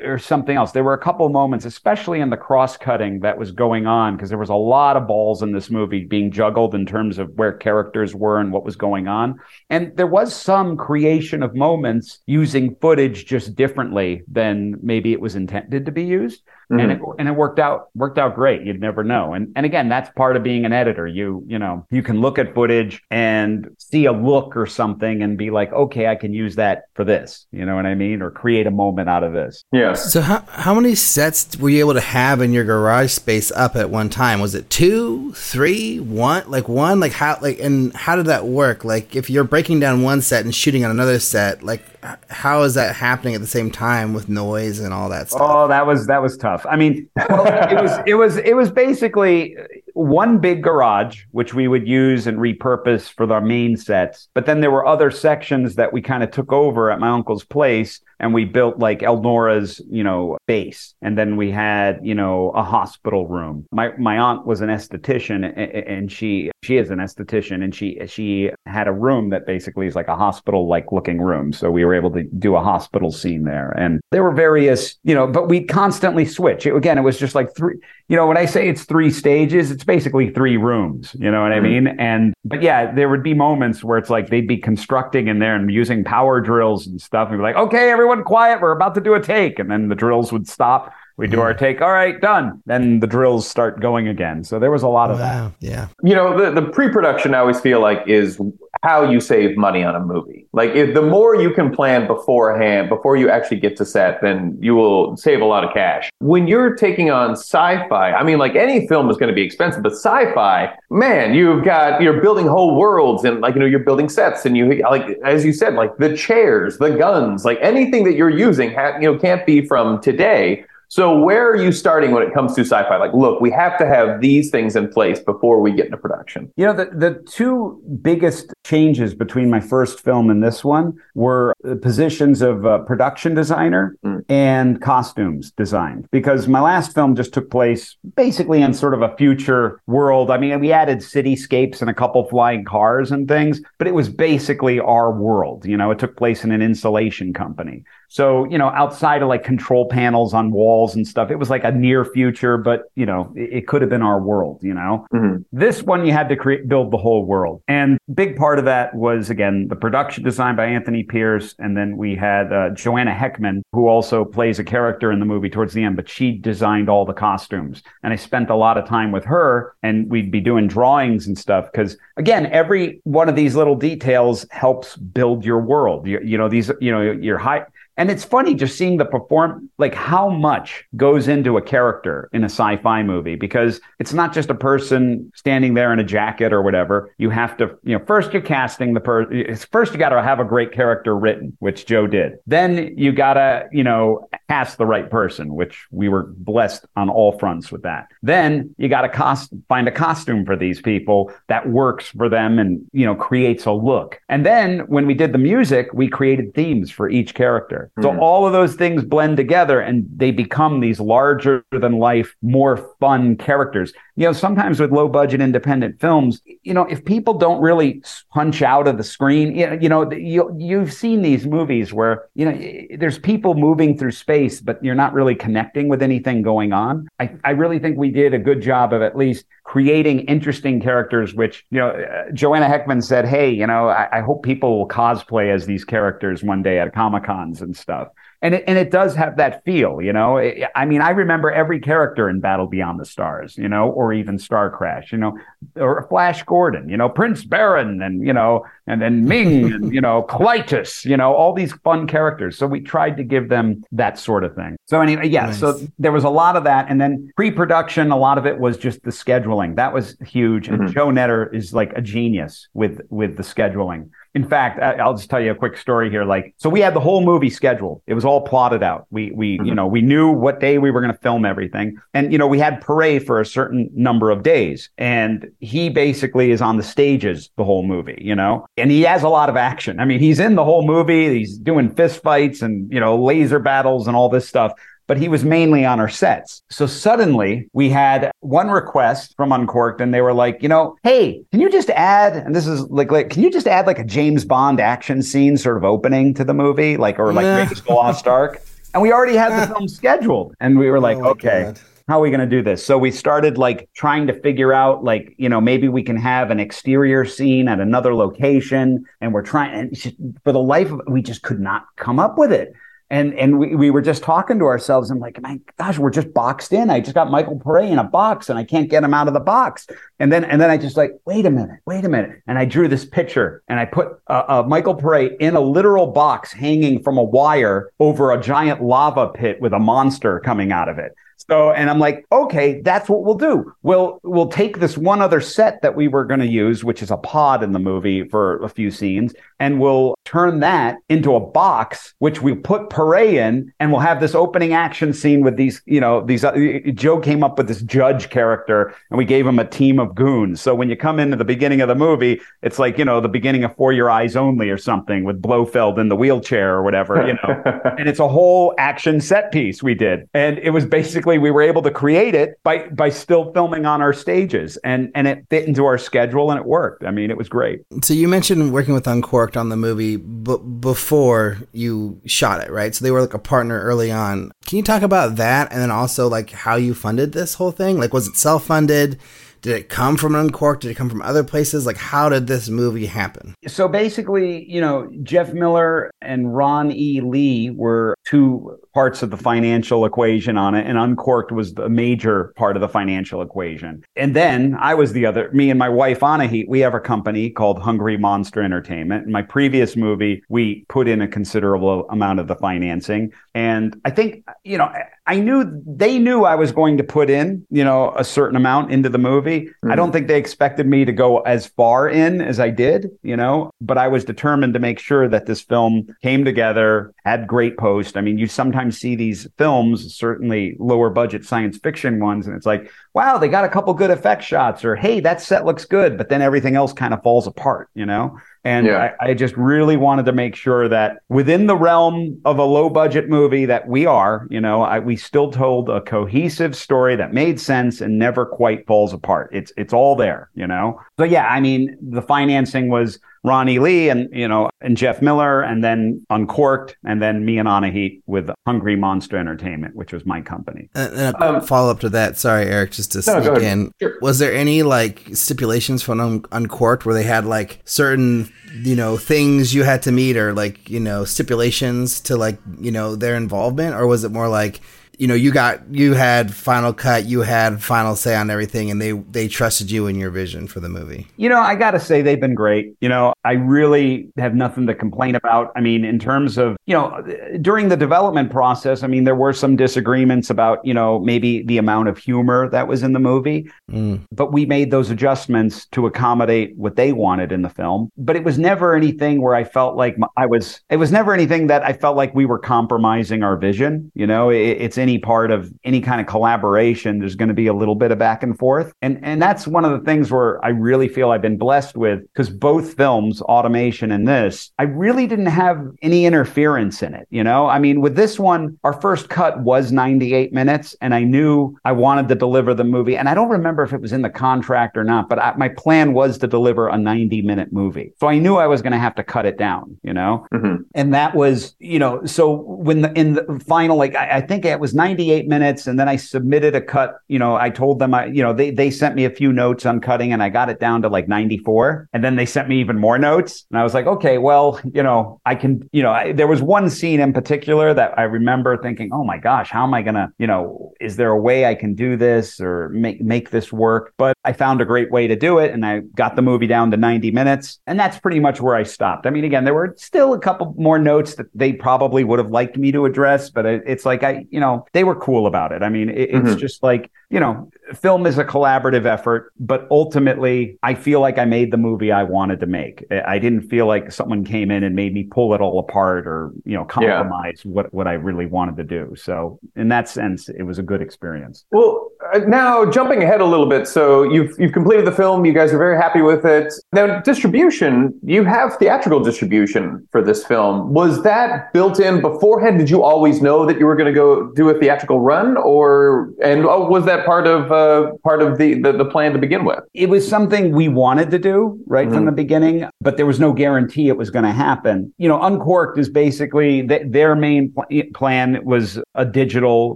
or something else. There were a couple moments, especially in the cross cutting that was going on, because there was a lot of balls in this movie being juggled in terms of where characters were and what was going on. And there was some creation of moments using footage just differently than maybe it was intended to be used. Mm-hmm. And it, and it worked out, worked out great. You'd never know. And, and again, that's part of being an editor. You, you know, you can look at footage and see a look or something and be like, okay, I can use that for this, you know what I mean? Or create a moment out of this. Yeah. So how, how many sets were you able to have in your garage space up at one time? Was it two, three, one, like one, like how, like, and how did that work? Like if you're breaking down one set and shooting on another set, like how is that happening at the same time with noise and all that stuff? Oh, that was, that was tough. I mean, well, it was it was it was basically one big garage, which we would use and repurpose for our main sets. But then there were other sections that we kind of took over at my uncle's place. And we built like Elnora's, you know, base. And then we had, you know, a hospital room. My my aunt was an esthetician and, and she she is an esthetician and she she had a room that basically is like a hospital like looking room. So we were able to do a hospital scene there. And there were various, you know, but we constantly switch. It, again, it was just like three, you know, when I say it's three stages, it's basically three rooms, you know what I mean? And but yeah, there would be moments where it's like they'd be constructing in there and using power drills and stuff. And be like, okay, everyone. Everyone quiet, we're about to do a take. And then the drills would stop. We do our take. All right, done. Then the drills start going again. So there was a lot of wow. that. Yeah. You know, the, the pre-production I always feel like is how you save money on a movie. Like if the more you can plan beforehand, before you actually get to set, then you will save a lot of cash. When you're taking on sci-fi, I mean, like any film is going to be expensive, but sci-fi, man, you've got, you're building whole worlds and like, you know, you're building sets and you, like, as you said, like the chairs, the guns, like anything that you're using, ha- you know, can't be from today. So where are you starting when it comes to sci-fi? Like, look, we have to have these things in place before we get into production. You know, the, the two biggest changes between my first film and this one were the positions of uh, production designer mm. and costumes design. Because my last film just took place basically in sort of a future world. I mean, we added cityscapes and a couple flying cars and things, but it was basically our world. You know, it took place in an insulation company. So, you know, outside of like control panels on walls and stuff, it was like a near future, but, you know, it, it could have been our world, you know? Mm-hmm. This one, you had to create, build the whole world. And big part of that was, again, the production design by Anthony Pierce. And then we had uh, Joanna Heckman, who also plays a character in the movie towards the end, but she designed all the costumes. And I spent a lot of time with her and we'd be doing drawings and stuff. Because, again, every one of these little details helps build your world. You, you know, these, you know, your high... And it's funny just seeing the perform, like how much goes into a character in a sci-fi movie, because it's not just a person standing there in a jacket or whatever. You have to, you know, first you're casting the person. First, you got to have a great character written, which Joe did. Then you got to, you know, cast the right person, which we were blessed on all fronts with that. Then you got to cost, find a costume for these people that works for them and, you know, creates a look. And then when we did the music, we created themes for each character. So mm-hmm. all of those things blend together and they become these larger than life, more fun characters. You know, sometimes with low budget independent films, you know, if people don't really punch out of the screen, you know, you, you've seen these movies where, you know, there's people moving through space, but you're not really connecting with anything going on. I, I really think we did a good job of at least creating interesting characters, which, you know, uh, Joanna Heckman said, hey, you know, I, I hope people will cosplay as these characters one day at Comic-Cons and stuff. And it, and it does have that feel, you know. It, I mean, I remember every character in Battle Beyond the Stars, you know, or even Star Crash, you know, or Flash Gordon, you know, Prince Baron, and, you know, and then Ming, and, you know, Clytus, you know, all these fun characters. So we tried to give them that sort of thing. So anyway, yeah, nice. So there was a lot of that. And then pre-production, a lot of it was just the scheduling. That was huge. Mm-hmm. And Joe Knetter is like a genius with, with the scheduling. In fact, I'll just tell you a quick story here. Like, so we had the whole movie scheduled. It was all plotted out. We, we, mm-hmm. you know, we knew what day we were going to film everything. And, you know, we had Paré for a certain number of days and he basically is on the stages the whole movie, you know? And he has a lot of action. I mean, he's in the whole movie. He's doing fist fights and, you know, laser battles and all this stuff. But he was mainly on our sets. So suddenly we had one request from Uncorked and they were like, you know, hey, can you just add, and this is like, like can you just add like a James Bond action scene sort of opening to the movie? Like, or like Raiders of the Lost Ark. And we already had the film scheduled. And we were like, oh, okay. God. How are we going to do this? So we started like trying to figure out like, you know, maybe we can have an exterior scene at another location. And we're trying, and just, for the life of it, we just could not come up with it. And and we, we were just talking to ourselves. I'm like, my gosh, we're just boxed in. I just got Michael Paré in a box and I can't get him out of the box. And then and then I just like, wait a minute, wait a minute. And I drew this picture and I put uh, uh, Michael Paré in a literal box hanging from a wire over a giant lava pit with a monster coming out of it. So, and I'm like, okay, that's what we'll do. We'll we'll take this one other set that we were going to use, which is a pod in the movie for a few scenes, and we'll turn that into a box, which we put Paré in, and we'll have this opening action scene with these, you know, these, uh, Joe came up with this judge character, and we gave him a team of goons. So when you come into the beginning of the movie, it's like, you know, the beginning of For Your Eyes Only or something with Blofeld in the wheelchair or whatever, you know, and it's a whole action set piece we did. And it was basically, we were able to create it by by still filming on our stages, and and it fit into our schedule and it worked. I mean, it was great. So you mentioned working with Uncorked on the movie b- before you shot it, right? So they were like a partner early on. Can you talk about that, and then also like how you funded this whole thing? Like, was it self-funded? Did it come from Uncorked? Did it come from other places? Like, how did this movie happen? So basically, you know, Jeff Miller and Ronnie Lee were two parts of the financial equation on it, and Uncorked was the major part of the financial equation. And then I was the other, me and my wife, Anahita, we have a company called Hungry Monster Entertainment. In my previous movie, we put in a considerable amount of the financing. And I think, you know, I knew, they knew I was going to put in, you know, a certain amount into the movie. Mm-hmm. I don't think they expected me to go as far in as I did, you know, but I was determined to make sure that this film came together, had great post. I mean, you sometimes see these films, certainly lower budget science fiction ones, and it's like, wow, they got a couple good effect shots, or hey, that set looks good, but then everything else kind of falls apart, you know? And yeah. I, I just really wanted to make sure that within the realm of a low budget movie that we are, you know, I, we still told a cohesive story that made sense and never quite falls apart. It's it's all there, you know? So yeah, I mean, the financing was Ronnie Lee and, you know, and Jeff Miller, and then Uncorked, and then me and Anahita with Hungry Monster Entertainment, which was my company. And, and a um, follow up to that, sorry, Eric, just to no, sneak in. Sure. Was there any like stipulations from Un- Uncorked where they had like certain, you know, things you had to meet, or like, you know, stipulations to like, you know, their involvement? Or was it more like, you know, you got, you had final cut, you had final say on everything, and they, they trusted you and your vision for the movie? You know, I got to say they've been great. You know, I really have nothing to complain about. I mean, in terms of, you know, during the development process, I mean, there were some disagreements about, you know, maybe the amount of humor that was in the movie, mm. but we made those adjustments to accommodate what they wanted in the film. But it was never anything where I felt like I was, it was never anything that I felt like we were compromising our vision. You know, it, it's any part of any kind of collaboration, there's going to be a little bit of back and forth. And and that's one of the things where I really feel I've been blessed with, because both films, Automation and this, I really didn't have any interference in it. You know, I mean, with this one, our first cut was ninety-eight minutes, and I knew I wanted to deliver the movie. And I don't remember if it was in the contract or not, but I, my plan was to deliver a ninety minute movie. So I knew I was going to have to cut it down, you know, mm-hmm. and that was, you know, so when the, in the final, like, I, I think it was ninety-eight minutes, and then I submitted a cut. You know, I told them, I, you know, they they sent me a few notes on cutting, and I got it down to like ninety-four, and then they sent me even more notes, and I was like, okay, well, you know, I can, you know, I, there was one scene in particular that I remember thinking, oh my gosh, how am I gonna, you know, is there a way I can do this or make make this work? But I found a great way to do it, and I got the movie down to ninety minutes, and that's pretty much where I stopped. I mean, again, there were still a couple more notes that they probably would have liked me to address, but it, it's like I, you know, they were cool about it. I mean, it, it's mm-hmm. just like, you know, film is a collaborative effort, but ultimately I feel like I made the movie I wanted to make. I didn't feel like someone came in and made me pull it all apart or, you know, compromise yeah. what, what I really wanted to do. So in that sense, it was a good experience. Well, now jumping ahead a little bit. So you've, you've completed the film. You guys are very happy with it. Now, distribution, you have theatrical distribution for this film. Was that built in beforehand? Did you always know that you were going to go do a theatrical run, or, and oh, was that part of uh, part of the, the, the plan to begin with? It was something we wanted to do right mm-hmm. from the beginning, but there was no guarantee it was going to happen. You know, Uncorked is basically th- their main pl- plan was a digital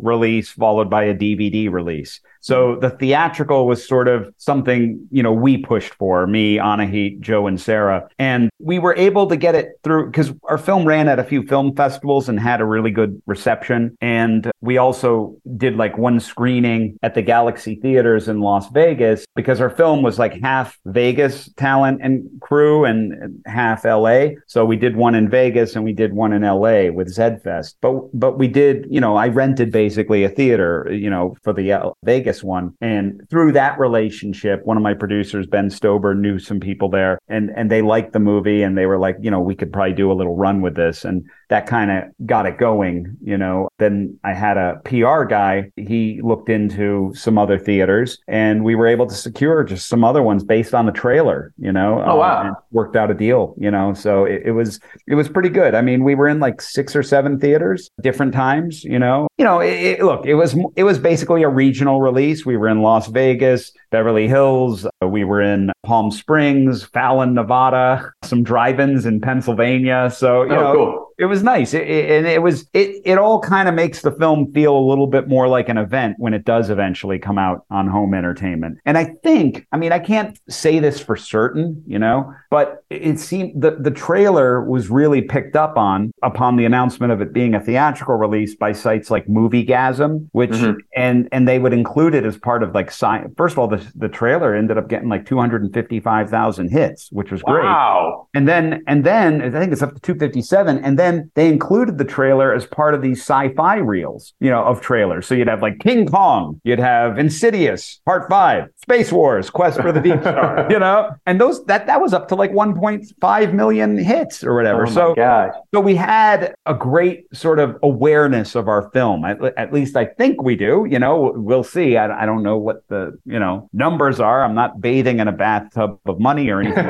release followed by a D V D release. So the theatrical was sort of something, you know, we pushed for, me, Anahita, Joe, and Sarah. And we were able to get it through because our film ran at a few film festivals and had a really good reception. And we also did like one screening at the Galaxy Theaters in Las Vegas because our film was like half Vegas talent and crew and half L A. So we did one in Vegas and we did one in L A with ZedFest. But, but we did, you know, I rented basically a theater, you know, for the L- Vegas one. And through that relationship, one of my producers, Ben Stober, knew some people there, and and they liked the movie, and they were like, you know, we could probably do a little run with this. And that kind of got it going, you know. Then I had a P R guy. He looked into some other theaters, and we were able to secure just some other ones based on the trailer, you know. Oh, wow. Um, and worked out a deal, you know. So it, it was it was pretty good. I mean, we were in like six or seven theaters, different times, you know. You know, it, it, look, it was it was basically a regional release. We were in Las Vegas, Beverly Hills. We were in Palm Springs, Fallon, Nevada, some drive-ins in Pennsylvania. So, you oh, know, cool. It was nice. And it, it, it was it, it all kind of makes the film feel a little bit more like an event when it does eventually come out on home entertainment. And I think, I mean, I can't say this for certain, you know, but it seemed the, the trailer was really picked up on upon the announcement of it being a theatrical release by sites like Moviegasm, which mm-hmm. and and they would include it as part of like sci- first of all the, the trailer ended up getting like two hundred fifty-five thousand hits, which was great. Wow. And then and then I think it's up to two fifty-seven, and then they included the trailer as part of these sci-fi reels, you know, of trailers. So you'd have like King Kong, you'd have Insidious Part Five, Space Wars: Quest for the Deep Star, you know, and those that that was up to like one point five million hits or whatever. Oh so gosh. So we had a great sort of awareness of our film. At, at least I think we do. You know, we'll see. I don't know what the, you know, numbers are. I'm not bathing in a bathtub of money or anything.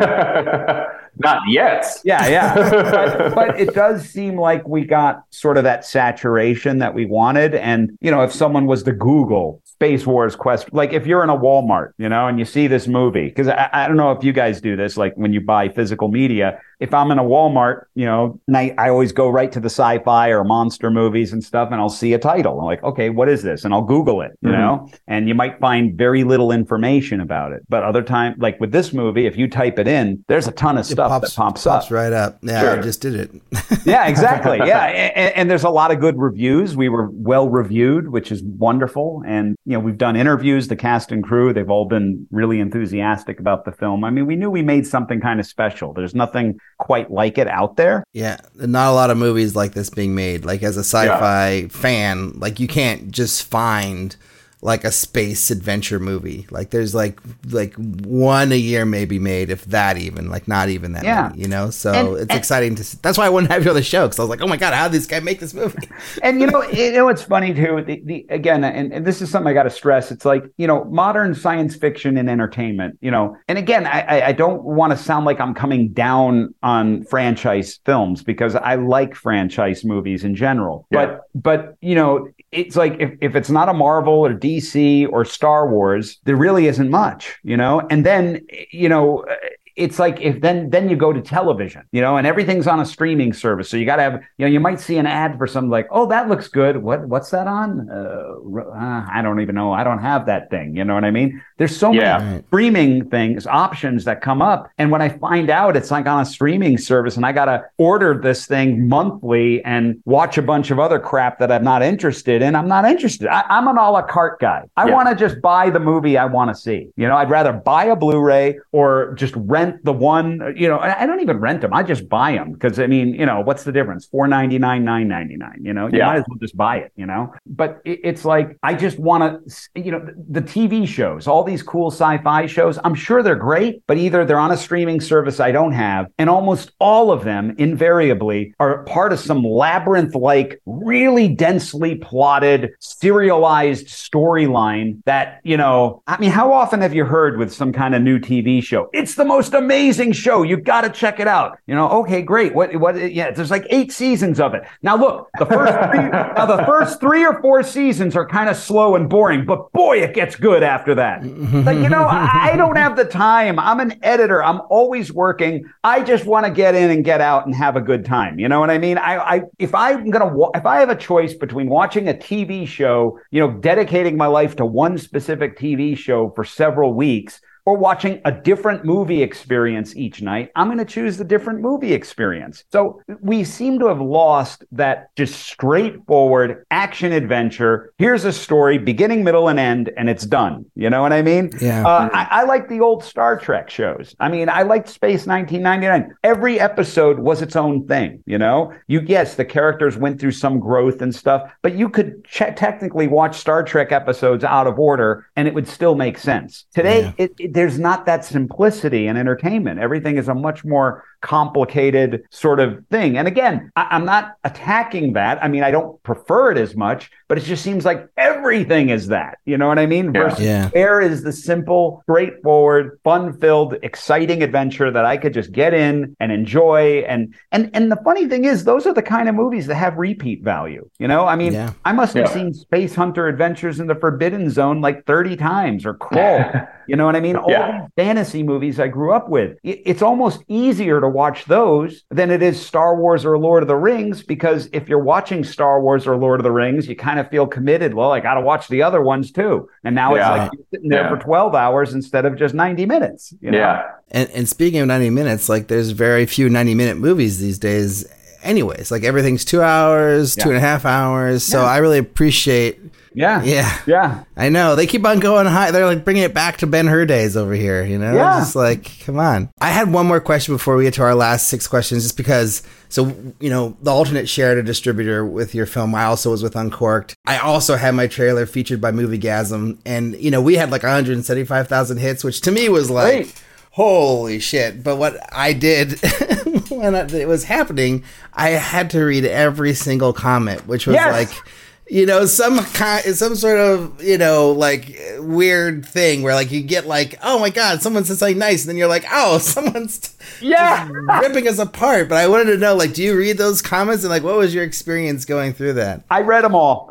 Not yet. Yeah, yeah. But, but it does seem like we got sort of that saturation that we wanted. And, you know, if someone was to Google Space Wars Quest, like if you're in a Walmart, you know, and you see this movie, because I, I don't know if you guys do this, like when you buy physical media, if I'm in a Walmart, you know, and I, I always go right to the sci-fi or monster movies and stuff, and I'll see a title. I'm like, okay, what is this? And I'll Google it, you mm-hmm. know, and you might find very little information about it. But other time, like with this movie, if you type it in, there's a ton of stuff. Stuff pops, that pops, pops up right up. Yeah, sure. I just did it. Yeah, exactly. Yeah, and, and there's a lot of good reviews. We were well reviewed, which is wonderful. And you know, we've done interviews. The cast and crew—they've all been really enthusiastic about the film. I mean, we knew we made something kind of special. There's nothing quite like it out there. Yeah, not a lot of movies like this being made. Like as a sci-fi yeah. fan, like you can't just find like a space adventure movie. Like there's like like one a year maybe made, if that even, like not even that yeah. many, you know? So and, it's and, exciting to see. That's why I wanted to have you on the show, because I was like, oh my God, how did this guy make this movie? And you know, you know what's funny too, the, the again, and, and this is something I got to stress, it's like, you know, modern science fiction and entertainment, you know, and again, I, I don't want to sound like I'm coming down on franchise films, because I like franchise movies in general. Yeah. But, but you know, it's like, if, if it's not a Marvel or D C D C or Star Wars, there really isn't much, you know? And then, you know, it's like if then then you go to television, you know, and everything's on a streaming service. So you got to have, you know, you might see an ad for something like, oh, that looks good. What What's that on? Uh, uh, I don't even know. I don't have that thing. You know what I mean? There's so yeah. many streaming things, options that come up. And when I find out it's like on a streaming service and I got to order this thing monthly and watch a bunch of other crap that I'm not interested in, I'm not interested. I, I'm an a la carte guy. I yeah. want to just buy the movie I want to see. You know, I'd rather buy a Blu-ray or just rent rent the one, you know, I don't even rent them. I just buy them because, I mean, you know, what's the difference? four ninety-nine, nine ninety-nine, you know, you yeah. might as well just buy it, you know. But it, it's like, I just want to, you know, the T V shows, all these cool sci-fi shows, I'm sure they're great, but either they're on a streaming service I don't have, and almost all of them invariably are part of some labyrinth-like, really densely plotted, serialized storyline that, you know, I mean, how often have you heard with some kind of new T V show, it's the most amazing show, you got to check it out, you know? Okay, great. What, what, yeah, there's like eight seasons of it. Now look, the first three, now the first three or four seasons are kind of slow and boring, but boy, it gets good after that. Like, you know, I, I don't have the time. I'm an editor. I'm always working. I just want to get in and get out and have a good time. You know what I mean? I, I if I'm going to, wa- if I have a choice between watching a T V show, you know, dedicating my life to one specific T V show for several weeks, or watching a different movie experience each night, I'm going to choose the different movie experience. So we seem to have lost that just straightforward action adventure. Here's a story, beginning, middle, and end, and it's done. You know what I mean? Yeah. Uh, I, I like the old Star Trek shows. I mean, I liked Space nineteen ninety-nine. Every episode was its own thing. You know, you yes, the characters went through some growth and stuff, but you could ch- technically watch Star Trek episodes out of order, and it would still make sense. Today, yeah. it, it there's not that simplicity in entertainment. Everything is a much more complicated sort of thing. And again, I- I'm not attacking that. I mean, I don't prefer it as much, but it just seems like everything is that. You know what I mean? Yeah. Versus yeah. where is the simple, straightforward, fun-filled, exciting adventure that I could just get in and enjoy. And and and the funny thing is, those are the kind of movies that have repeat value. You know, I mean, yeah. I must have yeah. seen Space Hunter Adventures in the Forbidden Zone like thirty times, or Crawl. You know what I mean? All yeah. these fantasy movies I grew up with. It's almost easier to watch those than it is Star Wars or Lord of the Rings, because if you're watching Star Wars or Lord of the Rings, you kind of feel committed. Well, I got to watch the other ones too. And now yeah. it's like you're sitting there yeah. for twelve hours instead of just ninety minutes. You know? Yeah. And, and speaking of ninety minutes, like there's very few ninety minute movies these days anyways. Like everything's two hours, yeah. two and a half hours. So yeah. I really appreciate Yeah. Yeah. Yeah. I know. They keep on going high. They're like bringing it back to Ben-Hur days over here, you know? Yeah. Just like, come on. I had one more question before we get to our last six questions, just because, so, you know, The Alternate shared a distributor with your film. I also was with Uncorked. I also had my trailer featured by Moviegasm. And, you know, we had like one hundred seventy-five thousand hits, which to me was like... Great. Holy shit. But what I did when it was happening, I had to read every single comment, which was yes. like... You know, some kind, some sort of, you know, like weird thing where like you get like, oh my God, someone said something nice. And then you're like, oh, someone's yeah. ripping us apart. But I wanted to know, like, do you read those comments? And like, what was your experience going through that? I read them all.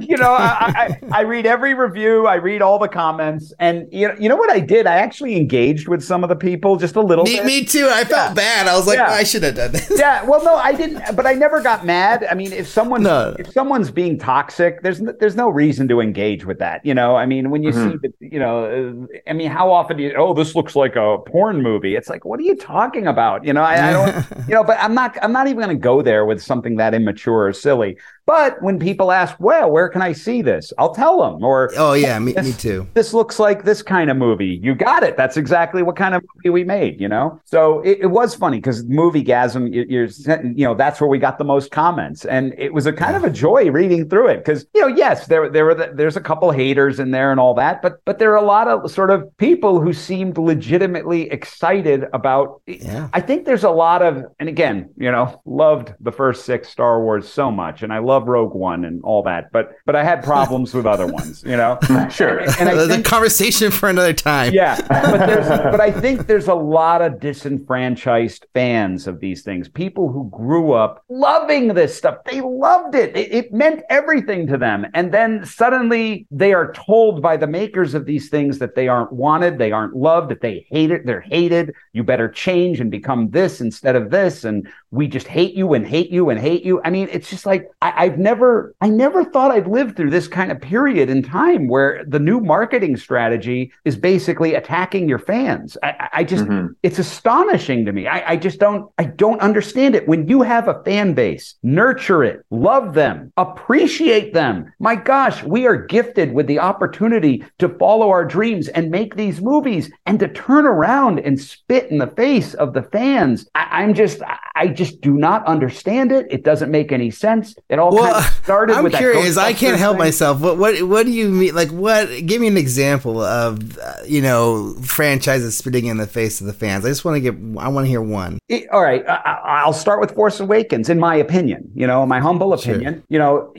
You know, I, I, I read every review. I read all the comments. And you know, you know what I did? I actually engaged with some of the people just a little me, bit. Me too. I felt yeah. bad. I was like, yeah. well, I should have done this. Yeah. Well, no, I didn't. But I never got mad. I mean, if someone, no. if someone's being tired, toxic, there's there's no reason to engage with that, you know. I mean, when you mm-hmm. see the, you know, I mean, how often do you? Oh, this looks like a porn movie. It's like, what are you talking about? You know, I, I don't, you know. But I'm not I'm not even going to go there with something that immature or silly. But when people ask, well, where can I see this? I'll tell them. Or oh yeah, me, this, me too. This looks like this kind of movie. You got it. That's exactly what kind of movie we made. You know. So it, it was funny because Moviegasm, you, you're you know, that's where we got the most comments, and it was a kind of a joy reading through it because you know, yes, there there were the, there's a couple haters in there and all that, but but there are a lot of sort of people who seemed legitimately excited about. Yeah. I think there's a lot of, and again, you know, loved the first six Star Wars so much, and I love. Love Rogue One and all that, but but I had problems with other ones, you know. Sure, and I think, a conversation for another time. Yeah, but there's but I think there's a lot of disenfranchised fans of these things. People who grew up loving this stuff, they loved it. It, it meant everything to them, and then suddenly they are told by the makers of these things that they aren't wanted, they aren't loved. If they hate it, they're hated. You better change and become this instead of this, and we just hate you and hate you and hate you. I mean, it's just like I. I I've never, I never thought I'd live through this kind of period in time where the new marketing strategy is basically attacking your fans. I, I just, mm-hmm. It's astonishing to me. I, I just don't, I don't understand it. When you have a fan base, nurture it, love them, appreciate them. My gosh, we are gifted with the opportunity to follow our dreams and make these movies, and to turn around and spit in the face of the fans. I, I'm just, I just do not understand it. It doesn't make any sense. It all well, kind of started I'm with curious, that. I'm curious. I can't help thing. myself. What, what, what do you mean? Like, what? Give me an example of, uh, you know, franchises spitting in the face of the fans. I just want to get, I want to hear one. It, all right. I, I'll start with Force Awakens, in my opinion, you know, my humble opinion. Sure. You know,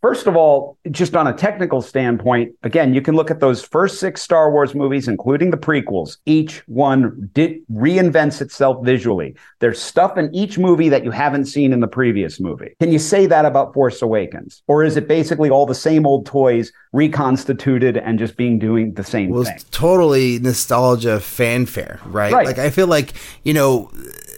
first of all, just on a technical standpoint, again, you can look at those first six Star Wars movies, including the prequels. Each one did, reinvents itself visually. There's stuff in each movie that you haven't seen in the previous movie. Can you say that about Force Awakens? Or is it basically all the same old toys reconstituted and just being doing the same well, thing? It's totally nostalgia fanfare, right? right? Like, I feel like, you know...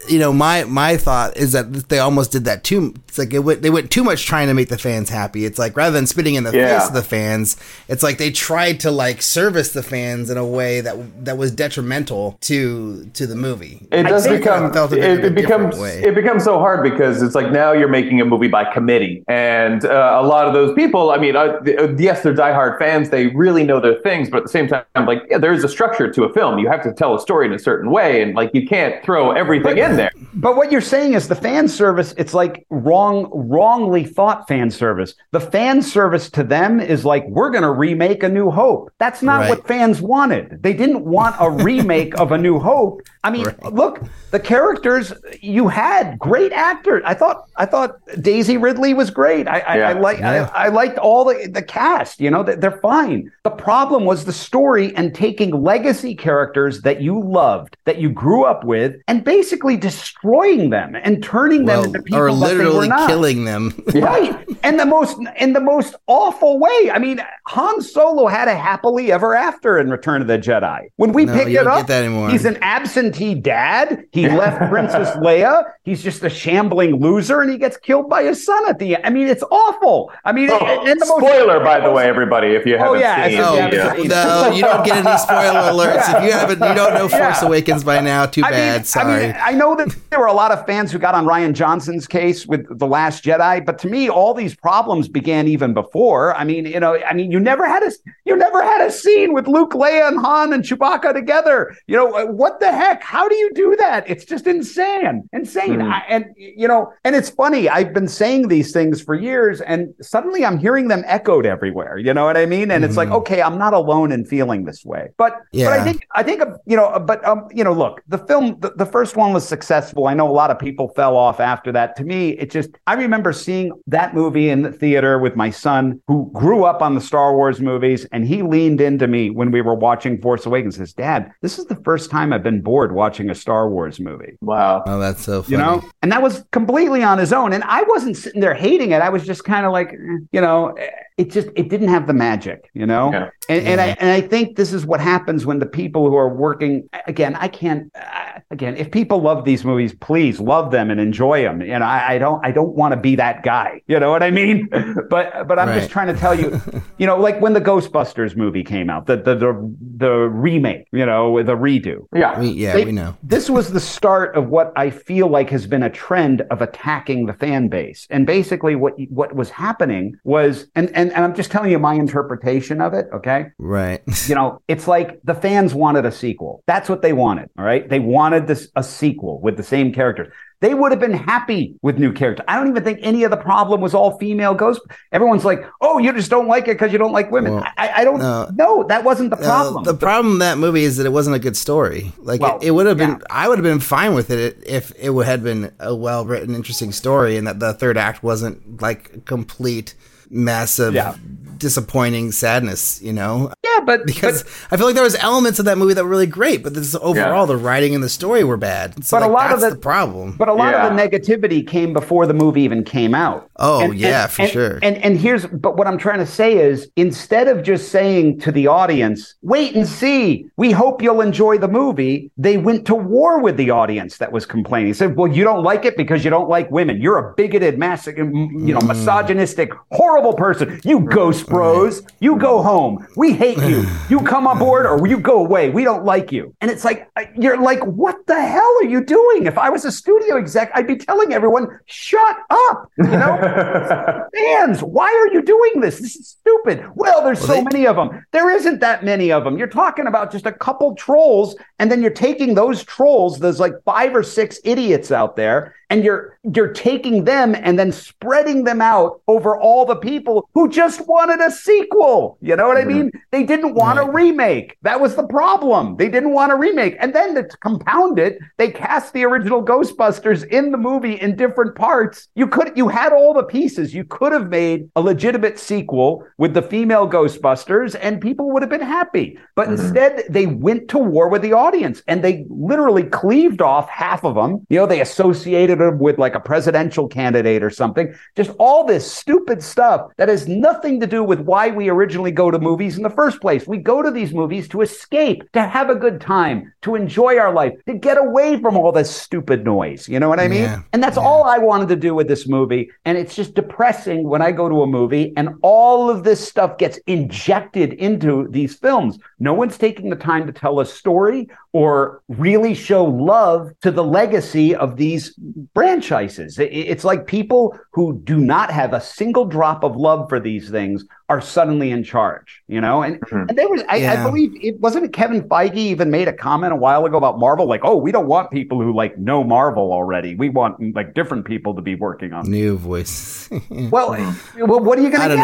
You know, my, my thought is that they almost did that too. It's like it went, they went too much trying to make the fans happy. It's like rather than spitting in the yeah. face of the fans, it's like they tried to like service the fans in a way that that was detrimental to to the movie. It does become it, it, it becomes it becomes so hard because it's like now you're making a movie by committee, and uh, a lot of those people. I mean, uh, yes, they're diehard fans. They really know their things, but at the same time, like yeah, there is a structure to a film. You have to tell a story in a certain way, and like you can't throw everything in. There. But what you're saying is the fan service, it's like wrong, wrongly thought fan service. The fan service to them is like, we're going to remake A New Hope. That's not right. what fans wanted. They didn't want a remake of A New Hope. I mean, right. look, the characters, you had great actors. I thought I thought Daisy Ridley was great. I, I, yeah. I, like, yeah. I, I liked all the, the cast, you know, they're fine. The problem was the story and taking legacy characters that you loved, that you grew up with, and basically destroying them and turning well, them into people, or literally that they were killing them, right? And the most in the most awful way. I mean, Han Solo had a happily ever after in Return of the Jedi. When we no, picked it up, he's an absentee dad. He left Princess Leia. He's just a shambling loser, and he gets killed by his son at the end. I mean, it's awful. I mean, oh, it, and the most spoiler, by the way, everybody, if you haven't oh, yeah, seen, oh, you yeah. seen, no, you don't get any spoiler alerts yeah. if you haven't. You don't know yeah. Force Awakens by now. Too bad. I mean, Sorry. I mean, I know. that there were a lot of fans who got on Ryan Johnson's case with The Last Jedi, but to me, all these problems began even before. I mean, you know, I mean, you never had a you never had a scene with Luke, Leia, and Han and Chewbacca together. You know, what the heck? How do you do that? It's just insane, insane. Mm. I, and you know, and it's funny. I've been saying these things for years, and suddenly I'm hearing them echoed everywhere. You know what I mean? And mm. it's like, okay, I'm not alone in feeling this way. But yeah. but I think I think you know, but um, you know, look, the film, the, the first one was successful. I know a lot of people fell off after that. To me, it just, I remember seeing that movie in the theater with my son, who grew up on the Star Wars movies, and he leaned into me when we were watching Force Awakens and says, Dad, this is the first time I've been bored watching a Star Wars movie. Wow. Oh, that's so funny. You know? And that was completely on his own. And I wasn't sitting there hating it. I was just kind of like, you know, it just, it didn't have the magic, you know? Yeah. And, yeah. and I and I think this is what happens when the people who are working, again, I can't, uh, again, if people love these movies, please love them and enjoy them. And I, I don't, I don't want to be that guy. You know what I mean? But, but I'm right. just trying to tell you, you know, like when the Ghostbusters movie came out, the the the, the remake, you know, the redo. Yeah, we, yeah, they, we know. This was the start of what I feel like has been a trend of attacking the fan base. And basically, what what was happening was, and and, and I'm just telling you my interpretation of it. Okay, right. You know, it's like the fans wanted a sequel. That's what they wanted. All right, they wanted this a sequel with the same characters. They would have been happy with new characters. I don't even think any of the problem was all female ghost. Everyone's like, oh, you just don't like it because you don't like women. Well, I, I don't know. No, that wasn't the problem. No, the problem with that movie is that it wasn't a good story. Like well, it, it would have been, yeah. I would have been fine with it if it had been a well-written, interesting story, and that the third act wasn't like complete, massive, yeah. disappointing sadness, you know? Yeah, but because but, I feel like there was elements of that movie that were really great, but this overall yeah. the writing and the story were bad. So but like, a lot that's of the, the problem. But a lot yeah. of the negativity came before the movie even came out. Oh and, yeah, and, for and, sure. And, and and here's but what I'm trying to say is instead of just saying to the audience, wait and see, we hope you'll enjoy the movie, they went to war with the audience that was complaining. They said, well, you don't like it because you don't like women. You're a bigoted, mass- you know, mm. misogynistic, horrible person. You ghost bros. You go home. We hate you. You come aboard or you go away. We don't like you. And it's like, you're like, what the hell are you doing? If I was a studio exec, I'd be telling everyone, shut up. You know, fans, why are you doing this? This is stupid. Well, there's well, so they- many of them. There isn't that many of them. You're talking about just a couple trolls, and then you're taking those trolls, those like five or six idiots out there, and you're you're taking them and then spreading them out over all the people who just wanted a sequel. You know what I mean? They didn't want a remake. That was the problem. They didn't want a remake. And then to compound it, they cast the original Ghostbusters in the movie in different parts. You could you had all the pieces. You could have made a legitimate sequel with the female Ghostbusters and people would have been happy. But instead, they went to war with the audience and they literally cleaved off half of them. You know, they associated them with like a presidential candidate or something. Just all this stupid stuff that has nothing to do with why we originally go to movies in the first place. We go to these movies to escape, to have a good time, to enjoy our life, to get away from all this stupid noise. You know what I mean? Yeah. And that's yeah. all I wanted to do with this movie. And it's just depressing when I go to a movie and all of this stuff gets injected into these films. No one's taking the time to tell a story or really show love to the legacy of these franchises. It's like people who do not have a single drop of love for these things are suddenly in charge, you know? And, mm-hmm. and there was, I, yeah. I believe it wasn't Kevin Feige even made a comment a while ago about Marvel, like, oh, we don't want people who like know Marvel already. We want like different people to be working on new voice. well, well, what are you going to get?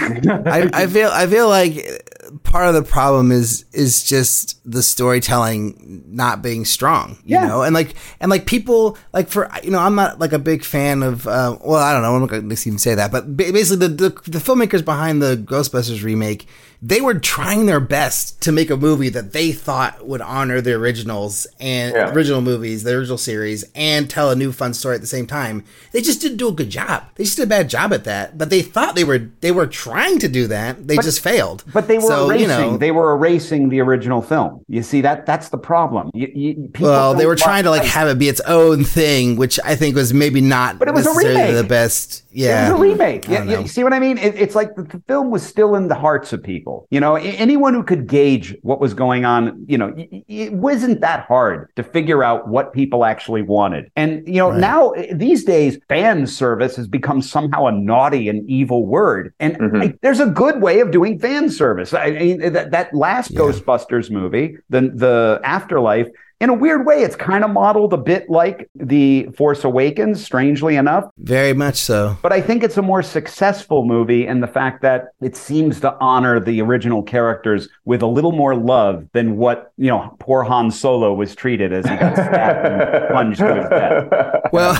I don't know. I, I feel, I feel like part of the problem is, is just the storytelling not being strong, you yeah. know? And like, and like people like for, you know, I'm not like a big fan of, uh, well, I don't know. I'm not going to even say that, but basically the, the, the filmmakers behind the Ghostbusters remake, they were trying their best to make a movie that they thought would honor the originals and yeah. original movies, the original series, and tell a new fun story at the same time. They just didn't do a good job. They just did a bad job at that. But they thought they were they were trying to do that. They but, just failed. But they were so, erasing. You know, they were erasing the original film. You see that that's the problem. You, you, well, they were trying to like have it be its own thing, which I think was maybe not. But it was a remake. The best. Yeah, it was a remake. Yeah, you see what I mean? It, it's like the, the film was still in the hearts of people. You know, anyone who could gauge what was going on, you know, it, it wasn't that hard to figure out what people actually wanted. And, you know, right. now these days, fan service has become somehow a naughty and evil word. And mm-hmm. I, there's a good way of doing fan service. I mean, that, that last yeah. Ghostbusters movie, the the Afterlife, in a weird way, it's kind of modeled a bit like The Force Awakens, strangely enough. Very much so. But I think it's a more successful movie in the fact that it seems to honor the original characters with a little more love than what, you know, poor Han Solo was treated as he got stabbed and plunged to his death. Well,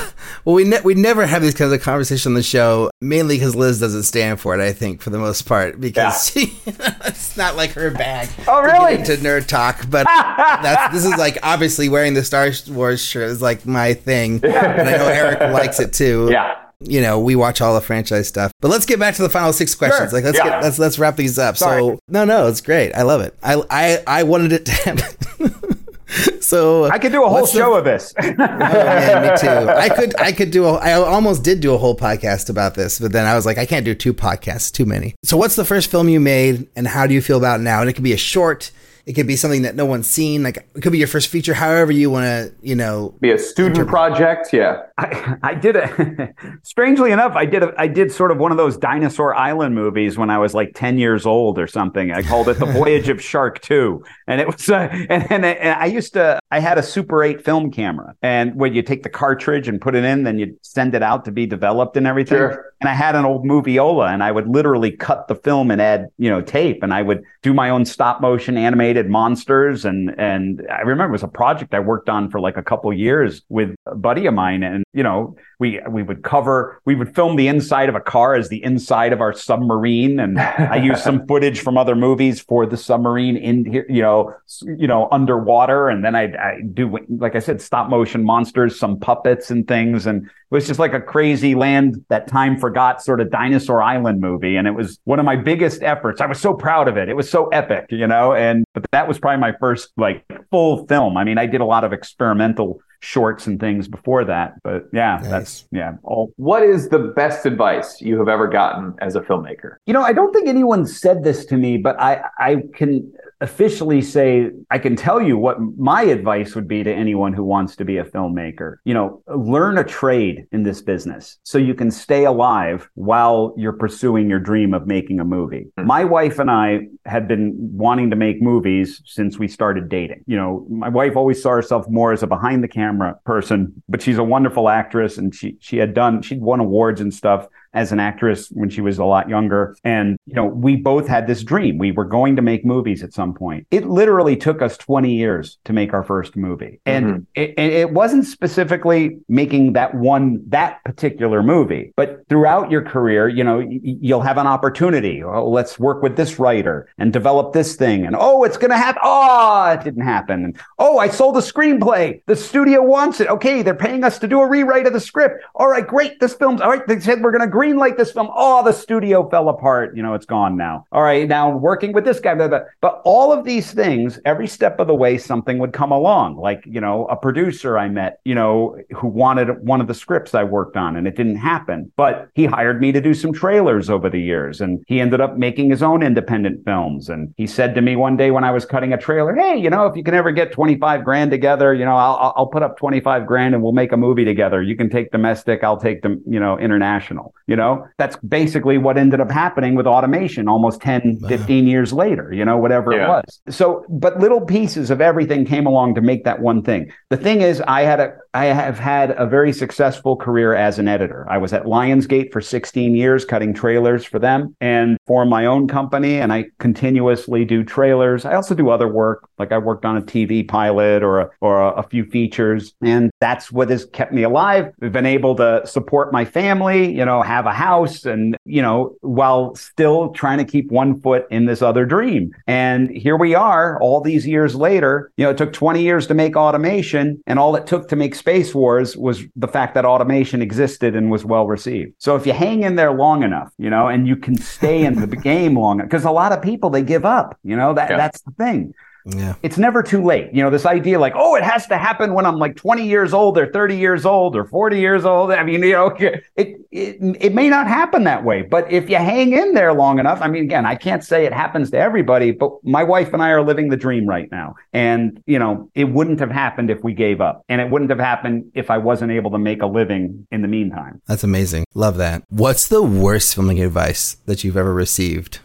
well we, ne- we never have these kinds of conversations on the show, mainly because Liz doesn't stand for it, I think, for the most part, because yeah. she, it's not like her bag. Oh, really? To get into nerd talk, but that's, this is like... Obviously, wearing the Star Wars shirt is like my thing, and I know Eric likes it too. Yeah. You know, we watch all the franchise stuff, but let's get back to the final six questions. Sure. Like, let's yeah. get, let's let's wrap these up. Sorry. So, no, no, it's great. I love it. I I, I wanted it to happen. So I could do a whole show the, of this. Oh man, me too. I could, I could do. A, I almost did do a whole podcast about this, but then I was like, I can't do two podcasts, too many. So, what's the first film you made, and how do you feel about it now? And it could be a short. It could be something that no one's seen. Like it could be your first feature, however you want to, you know. Be a student interview. Project, yeah. I, I did a, strangely enough, I did a, I did sort of one of those Dinosaur Island movies when I was like ten years old or something. I called it The Voyage of Shark two. And it was, uh, and, and, and I used to, I had a Super eight film camera. And when you take the cartridge and put it in, then you send it out to be developed and everything. Sure. And I had an old Moviola and I would literally cut the film and add, you know, tape. And I would do my own stop motion animated monsters and and I remember it was a project I worked on for like a couple years with a buddy of mine, and you know, we we would cover, we would film the inside of a car as the inside of our submarine, and I used some footage from other movies for the submarine in here, you know, you know, underwater, and then I'd, I'd do, like I said, stop motion monsters, some puppets and things, and it was just like a crazy land that time forgot sort of Dinosaur Island movie, and it was one of my biggest efforts. I was so proud of it. It was so epic, you know, and but that was probably my first like full film. I mean, I did a lot of experimental shorts and things before that, but yeah, nice. That's yeah. All. What is the best advice you have ever gotten as a filmmaker? You know, I don't think anyone said this to me, but I, I can officially say, I can tell you what my advice would be to anyone who wants to be a filmmaker. You know, learn a trade in this business so you can stay alive while you're pursuing your dream of making a movie. Mm-hmm. My wife and I had been wanting to make movies since we started dating. You know, my wife always saw herself more as a behind the camera person, but she's a wonderful actress, and she she had done, she'd won awards and stuff as an actress when she was a lot younger. And, you know, we both had this dream. We were going to make movies at some point. It literally took us twenty years to make our first movie. And mm-hmm. it, it wasn't specifically making that one, that particular movie, but throughout your career, you know, you'll have an opportunity. Oh, let's work with this writer and develop this thing. And, oh, it's going to happen. Oh, it didn't happen. And, oh, I sold the screenplay. The studio wants it. Okay, they're paying us to do a rewrite of the script. All right, great. This film's, all right, they said we're going to agree. Greenlight this film. Oh, the studio fell apart. You know, it's gone now. All right, now working with this guy. Blah, blah. But all of these things, every step of the way, something would come along. Like, you know, a producer I met, you know, who wanted one of the scripts I worked on, and it didn't happen. But he hired me to do some trailers over the years, and he ended up making his own independent films. And he said to me one day when I was cutting a trailer, hey, you know, if you can ever get twenty-five grand together, you know, I'll, I'll put up twenty-five grand and we'll make a movie together. You can take domestic, I'll take the, you know, international. You know, that's basically what ended up happening with Automation almost ten, fifteen years later, you know, whatever yeah. it was. So, but little pieces of everything came along to make that one thing. The thing is, I had a, I have had a very successful career as an editor. I was at Lionsgate for sixteen years cutting trailers for them and for my own company. And I continuously do trailers. I also do other work. Like I worked on a T V pilot or a, or a, a few features. And that's what has kept me alive. I've been able to support my family, you know, have a house and, you know, while still trying to keep one foot in this other dream. And here we are all these years later. You know, it took twenty years to make Automation, and all it took to make Space Wars was the fact that Automation existed and was well received. So if you hang in there long enough, you know, and you can stay in the game long enough, because a lot of people, they give up, you know, that yeah. that's the thing. Yeah. It's never too late. You know, this idea like, oh, it has to happen when I'm like twenty years old or thirty years old or forty years old. I mean, you know, it, it, it may not happen that way. But if you hang in there long enough, I mean, again, I can't say it happens to everybody, but my wife and I are living the dream right now. And, you know, it wouldn't have happened if we gave up. And it wouldn't have happened if I wasn't able to make a living in the meantime. That's amazing. Love that. What's the worst filming advice that you've ever received?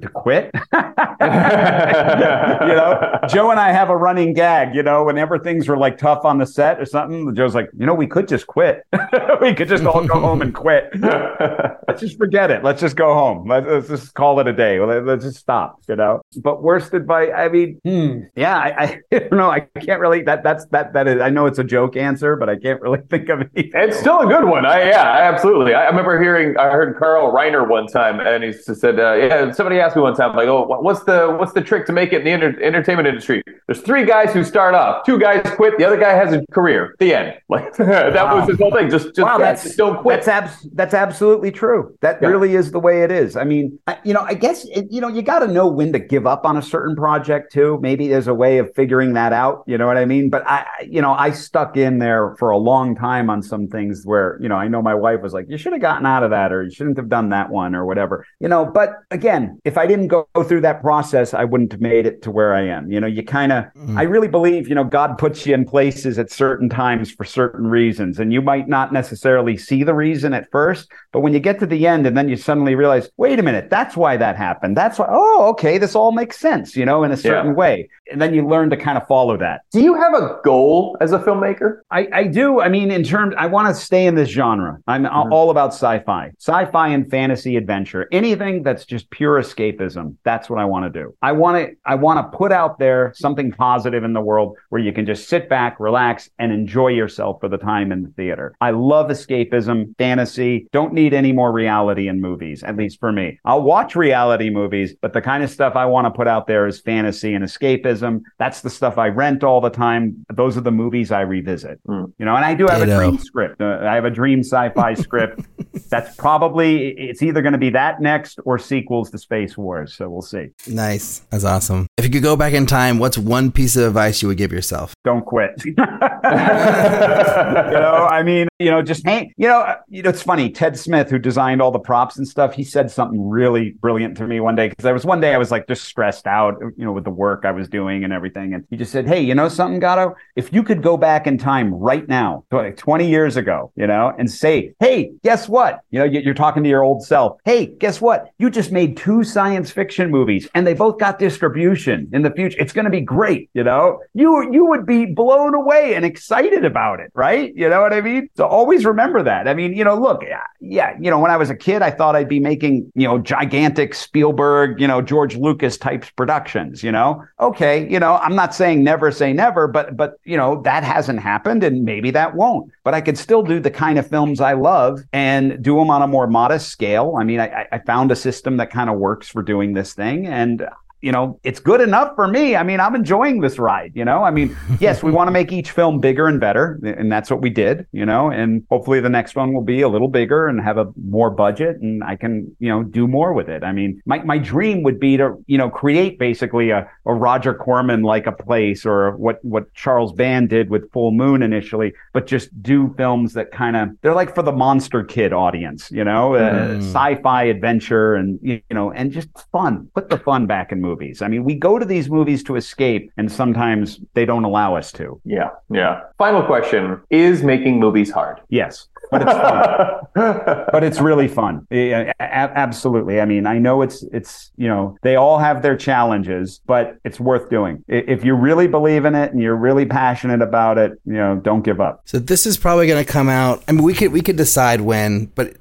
To quit. You know, Joe and I have a running gag, you know, whenever things were like tough on the set or something, Joe's like, you know, we could just quit. We could just all go home and quit. Let's just forget it. Let's just go home. Let's, let's just call it a day. Let's just stop, you know. But worst advice, I mean, hmm, yeah, I, I, I don't know. I can't really, that, that's, that, that is, I know it's a joke answer, but I can't really think of anything. It's still a good one. I, yeah, absolutely. I, I remember hearing, I heard Carl Reiner one time, and he said, uh, yeah, somebody asked me one time, like, oh, what's the what's the trick to make it in the inter- entertainment industry? There's three guys who start off, two guys quit, the other guy has a career. The end. Like that wow. was his whole thing. Just, just, wow, that's, just don't quit. That's abs- that's absolutely true. That yeah. really is the way it is. I mean, I, you know, I guess it, you know, you got to know when to give up on a certain project too. Maybe there's a way of figuring that out. You know what I mean? But I, you know, I stuck in there for a long time on some things where, you know, I know my wife was like, you should have gotten out of that, or you shouldn't have done that one, or whatever. You know, but again, if I didn't go through that process, I wouldn't have made it to where I am. You know, you kind of, mm. I really believe, you know, God puts you in places at certain times for certain reasons. And you might not necessarily see the reason at first, but when you get to the end and then you suddenly realize, wait a minute, that's why that happened. That's why, oh, okay, this all makes sense, you know, in a certain yeah. way. And then you learn to kind of follow that. Do you have a goal as a filmmaker? I, I do. I mean, in terms, I want to stay in this genre. I'm mm. all about sci-fi, sci-fi and fantasy adventure, anything that's just pure escape. escapism. That's what I want to do. I want to I want to put out there something positive in the world where you can just sit back, relax, and enjoy yourself for the time in the theater. I love escapism, fantasy. Don't need any more reality in movies, at least for me. I'll watch reality movies, but the kind of stuff I want to put out there is fantasy and escapism. That's the stuff I rent all the time. Those are the movies I revisit. Mm. You know, and I do have Ditto. a dream script. Uh, I have a dream sci-fi script. That's probably, it's either going to be that next or sequels to Space Wars. So we'll see. Nice. That's awesome. If you could go back in time, what's one piece of advice you would give yourself? Don't quit. you know, I mean, you know, just hang, you know, you know, it's funny. Ted Smith, who designed all the props and stuff, he said something really brilliant to me one day, because there was one day I was like just stressed out, you know, with the work I was doing and everything. And he just said, hey, you know something, Garo? If you could go back in time right now, like twenty years ago, you know, and say, hey, guess what? You know, you're talking to your old self. Hey, guess what? You just made two science fiction movies and they both got distribution in the future. It's going to be great. You know, you, you would be blown away and excited about it. Right. You know what I mean? So always remember that. I mean, you know, look, yeah, you know, when I was a kid, I thought I'd be making, you know, gigantic Spielberg, you know, George Lucas types productions, you know, okay. You know, I'm not saying never say never, but, but, you know, that hasn't happened and maybe that won't, but I could still do the kind of films I love and do them on a more modest scale. I mean, I, I found a system that kind of works for doing this thing, and you know, it's good enough for me. I mean, I'm enjoying this ride, you know? I mean, yes, we want to make each film bigger and better, and that's what we did, you know? And hopefully the next one will be a little bigger and have a more budget, and I can, you know, do more with it. I mean, my, my dream would be to, you know, create basically a, a Roger Corman like a place, or what, what Charles Band did with Full Moon initially, but just do films that kind of, they're like for the Monster Kid audience, you know? Mm. Uh, sci-fi adventure and, you know, and just fun. Put the fun back in movies. I mean, we go to these movies to escape, and sometimes they don't allow us to. Yeah, yeah. Final question. Is making movies hard? Yes. But it's fun. But it's really fun. Yeah, a- absolutely. I mean, I know it's, it's, you know, they all have their challenges, but it's worth doing. If you really believe in it and you're really passionate about it, you know, don't give up. So this is probably going to come out. I mean, we could, we could decide when, but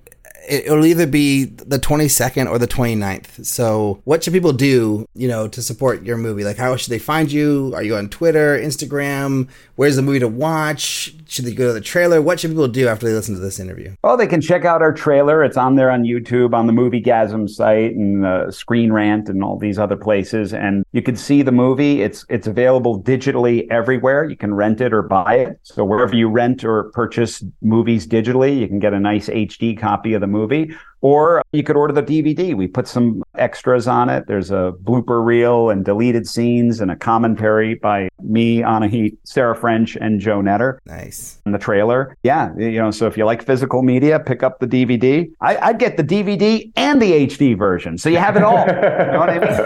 it'll either be the twenty-second or the twenty-ninth. So what should people do, you know, to support your movie? Like, how should they find you? Are you on Twitter, Instagram? Where's the movie to watch? Should they go to the trailer? What should people do after they listen to this interview? Well, they can check out our trailer. It's on there on YouTube, on the MovieGasm site, and uh, Screen Rant and all these other places. And you can see the movie. It's, it's available digitally everywhere. You can rent it or buy it. So wherever you rent or purchase movies digitally, you can get a nice H D copy of the movie. Or you could order the D V D. We put some extras on it. There's a blooper reel and deleted scenes and a commentary by me, Anahita, Sarah French, and Joe Knetter. Nice. And the trailer. Yeah. You know, so if you like physical media, pick up the D V D. I, I'd get the D V D and the H D version. So you have it all. You know what I mean?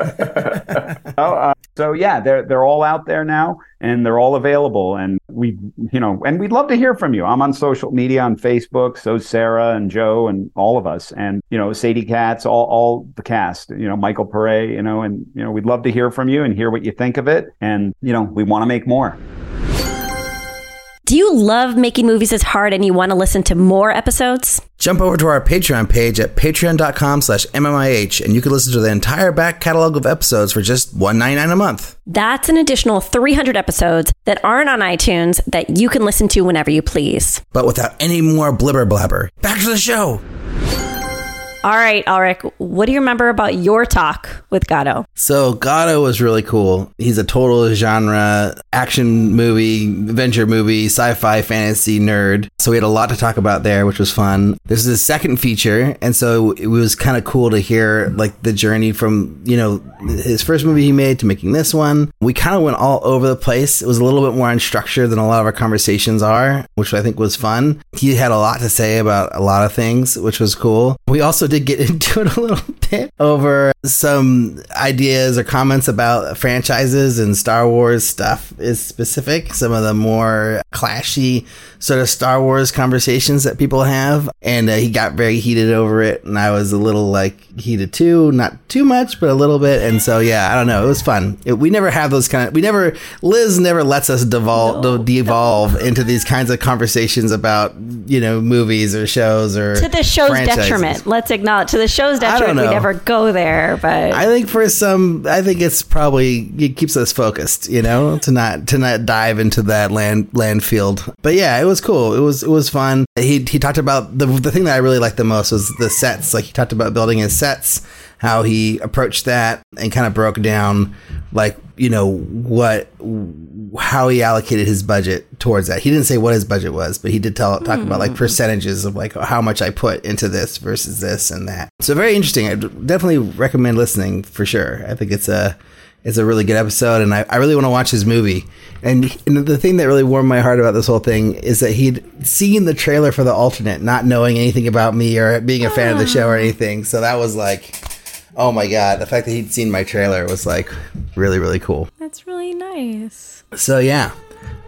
oh, uh, so yeah, they're, they're all out there now, and they're all available. And we, you know, and we'd love to hear from you. I'm on social media, on Facebook. So Sarah and Joe and all of us. And And, you know, Sadie Katz, all, all the cast, you know, Michael Paré, you know, and, you know, we'd love to hear from you and hear what you think of it. And, you know, we want to make more. Do you love making movies as hard and you want to listen to more episodes? Jump over to our Patreon page at patreon.com slash MMIH, and you can listen to the entire back catalog of episodes for just one dollar and ninety-nine cents a month. That's an additional three hundred episodes that aren't on iTunes that you can listen to whenever you please. But without any more blibber blabber. Back to the show. All right, Ulrich, what do you remember about your talk with Garo? So Garo was really cool. He's a total genre, action movie, adventure movie, sci-fi, fantasy nerd. So we had a lot to talk about there, which was fun. This is his second feature. And so it was kind of cool to hear like the journey from, you know, his first movie he made to making this one. We kind of went all over the place. It was a little bit more unstructured than a lot of our conversations are, which I think was fun. He had a lot to say about a lot of things, which was cool. We also did get into it a little bit over some ideas or comments about franchises and Star Wars stuff is specific. Some of the more clashy sort of Star Wars conversations that people have. And uh, he got very heated over it. And I was a little like heated too, not too much, but a little bit. And so, yeah, I don't know. It was fun. It, we never have those kind of, we never, Liz never lets us devolve, no. devolve into these kinds of conversations about, you know, movies or shows or to the show's franchises. Detriment. Let's acknowledge. So the show's definitely we never go there, but I think for some, I think it's probably it keeps us focused, you know, to not to not dive into that land land field. But yeah, it was cool. It was it was fun. He he talked about the the thing that I really liked the most was the sets. Like he talked about building his sets, how he approached that, and kind of broke down like, you know, what, how he allocated his budget towards that. He didn't say what his budget was, but he did tell, talk mm. about like percentages of like how much I put into this versus this and that. So very interesting. I definitely recommend listening for sure. I think it's a, it's a really good episode, and I, I really want to watch his movie. And, and the thing that really warmed my heart about this whole thing is that he'd seen the trailer for The Alternate, not knowing anything about me or being a fan ah. of the show or anything. So that was like, oh my God, the fact that he'd seen my trailer was like really, really cool. That's really nice. So yeah.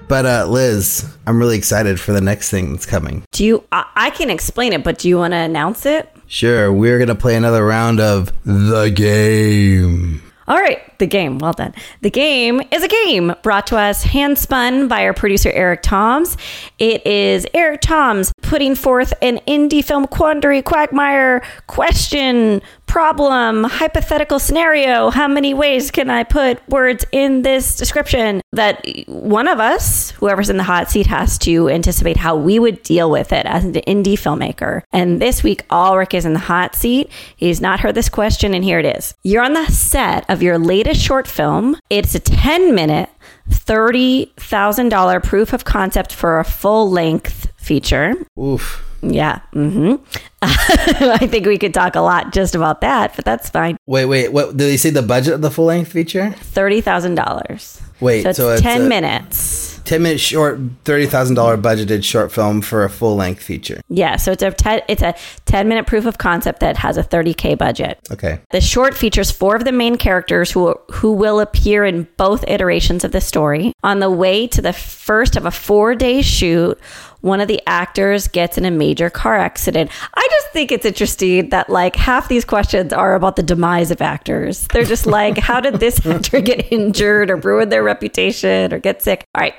But uh, Liz, I'm really excited for the next thing that's coming. Do you, I, I can explain it, but do you want to announce it? Sure. We're going to play another round of The Game. All right. The Game. Well done. The Game is a game brought to us hand-spun by our producer, Eric Toms. It is Eric Toms putting forth an indie film quandary, quagmire, question, problem, hypothetical scenario. How many ways can I put words in this description? That one of us, whoever's in the hot seat, has to anticipate how we would deal with it as an indie filmmaker. And this week, Ulrich is in the hot seat. He's not heard this question, and here it is. You're on the set of your latest A short film. It's a ten minute, thirty thousand dollars proof of concept for a full length feature. Oof. Yeah. Mm-hmm. I think we could talk a lot just about that, but that's fine. Wait, wait. What did they say the budget of the full length feature? thirty thousand dollars. Wait, so it's, so it's ten a, minutes. ten minute short, thirty thousand dollars budgeted short film for a full length feature. Yeah, so it's a ten, it's a ten minute proof of concept that has a thirty thousand dollars budget. Okay. The short features four of the main characters who who will appear in both iterations of the story. On the way to the first of a four day shoot, one of the actors gets in a major car accident. I just think it's interesting that like half these questions are about the demise of actors. They're just like, how did this actor get injured or ruin their reputation or get sick? All right.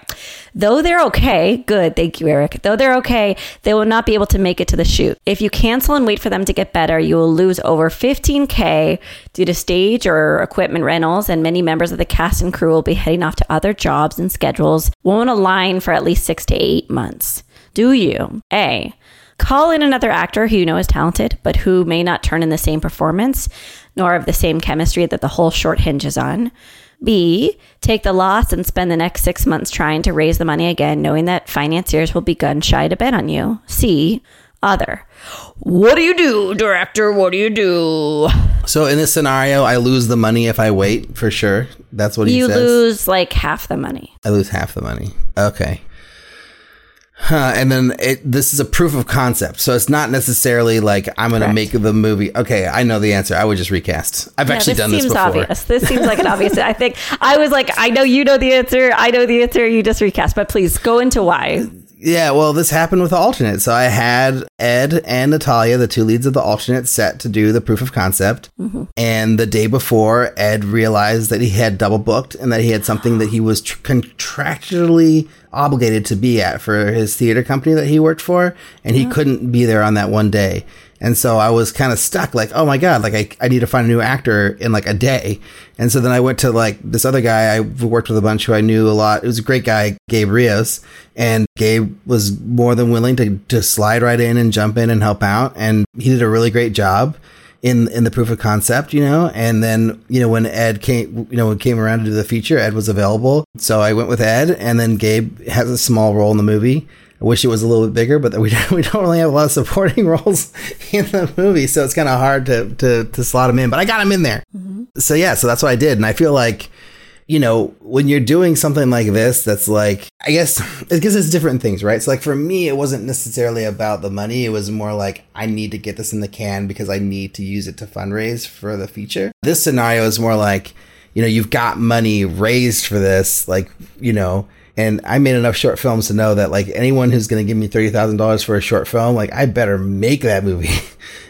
Though they're okay, good, thank you, Eric. Though they're okay, they will not be able to make it to the shoot. If you cancel and wait for them to get better, you will lose over fifteen thousand dollars due to stage or equipment rentals, and many members of the cast and crew will be heading off to other jobs and schedules won't align for at least six to eight months. Do you? A. Call in another actor who you know is talented, but who may not turn in the same performance, nor have the same chemistry that the whole short hinges on. B. Take the loss and spend the next six months trying to raise the money again, knowing that financiers will be gun-shy to bet on you. C. Other. What do you do, director? What do you do? So in this scenario, I lose the money if I wait, for sure. That's what he you says. You lose, like, half the money. I lose half the money. Okay. Huh, and then it, this is a proof of concept, so it's not necessarily like I'm going to make the movie. Okay, I know the answer. I would just recast. I've yeah, actually this done this before. Obvious. This seems like an obvious. I think I was like, I know you know the answer. I know the answer. You just recast, but please go into why. Yeah, well, this happened with The Alternate. So I had Ed and Natalia, the two leads of The Alternate, set to do the proof of concept. Mm-hmm. And the day before, Ed realized that he had double booked and that he had something that he was tr- contractually obligated to be at for his theater company that he worked for. And he yeah. couldn't be there on that one day. And so I was kind of stuck, like, oh my God, like I, I need to find a new actor in like a day. And so then I went to like this other guy I worked with a bunch who I knew a lot. It was a great guy, Gabe Rios. And Gabe was more than willing to, to slide right in and jump in and help out. And he did a really great job in in the proof of concept, you know. And then, you know, when Ed came, you know, came around to do the feature, Ed was available. So I went with Ed, and then Gabe has a small role in the movie. I wish it was a little bit bigger, but we don't, we don't really have a lot of supporting roles in the movie. So it's kind of hard to, to, to slot him in, but I got him in there. Mm-hmm. So yeah, so that's what I did. And I feel like, you know, when you're doing something like this, that's like, I guess, because it's different things, right? So like for me, it wasn't necessarily about the money. It was more like, I need to get this in the can because I need to use it to fundraise for the feature. This scenario is more like, you know, you've got money raised for this, like, you know. And I made enough short films to know that like anyone who's going to give me thirty thousand dollars for a short film, like I better make that movie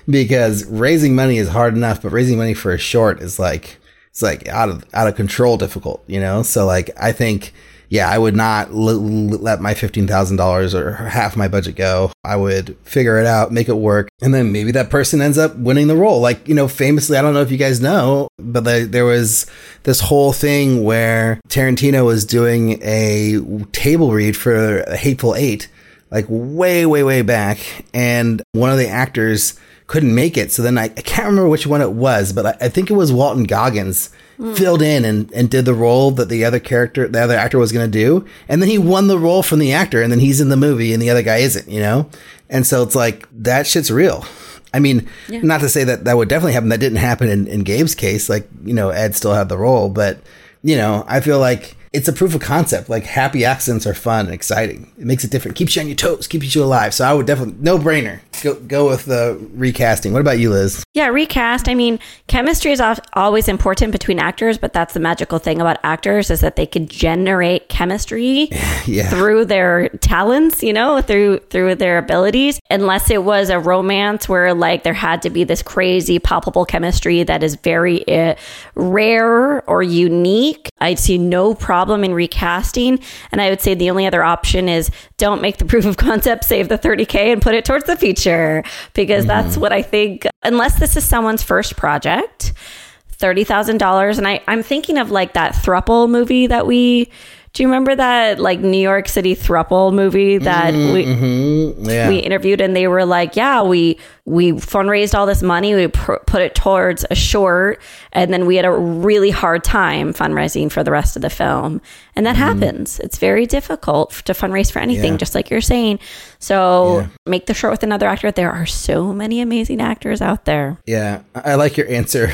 because raising money is hard enough, but raising money for a short is like, it's like out of, out of control difficult, you know? So like, I think, yeah, I would not l- l- let my fifteen thousand dollars or half my budget go. I would figure it out, make it work. And then maybe that person ends up winning the role. Like, you know, famously, I don't know if you guys know, but the, there was this whole thing where Tarantino was doing a table read for Hateful Eight, like way, way, way back. And one of the actors couldn't make it. So then I, I can't remember which one it was, but I, I think it was Walton Goggins mm. filled in and, and did the role that the other character, the other actor was going to do. And then he won the role from the actor, and then he's in the movie and the other guy isn't, you know? And so it's like, that shit's real. I mean, yeah. Not to say that that would definitely happen. That didn't happen in, in Gabe's case. Like, you know, Ed still had the role, but you know, I feel like it's a proof of concept. Like, happy accidents are fun and exciting. It makes it different. Keeps you on your toes. Keeps you alive. So I would definitely, no brainer. Go go with the recasting. What about you, Liz? Yeah, recast. I mean, chemistry is always important between actors, but that's the magical thing about actors is that they can generate chemistry yeah. through their talents, you know, through through their abilities. Unless it was a romance where, like, there had to be this crazy palpable chemistry that is very uh, rare or unique. I'd see no problem in recasting. And I would say the only other option is don't make the proof of concept, save the thirty K and put it towards the feature, because mm-hmm. that's what I think, unless this is someone's first project, thirty thousand dollars. And I, I'm thinking of like that Thruple movie that we, do you remember that like New York City Thruple movie that mm-hmm. we, yeah. we interviewed, and they were like, yeah, we, we fundraised all this money. We pr- put it towards a short, and then we had a really hard time fundraising for the rest of the film. And that mm-hmm. happens. It's very difficult to fundraise for anything, yeah. just like you're saying. So yeah. make the short with another actor. There are so many amazing actors out there. Yeah. I like your answer.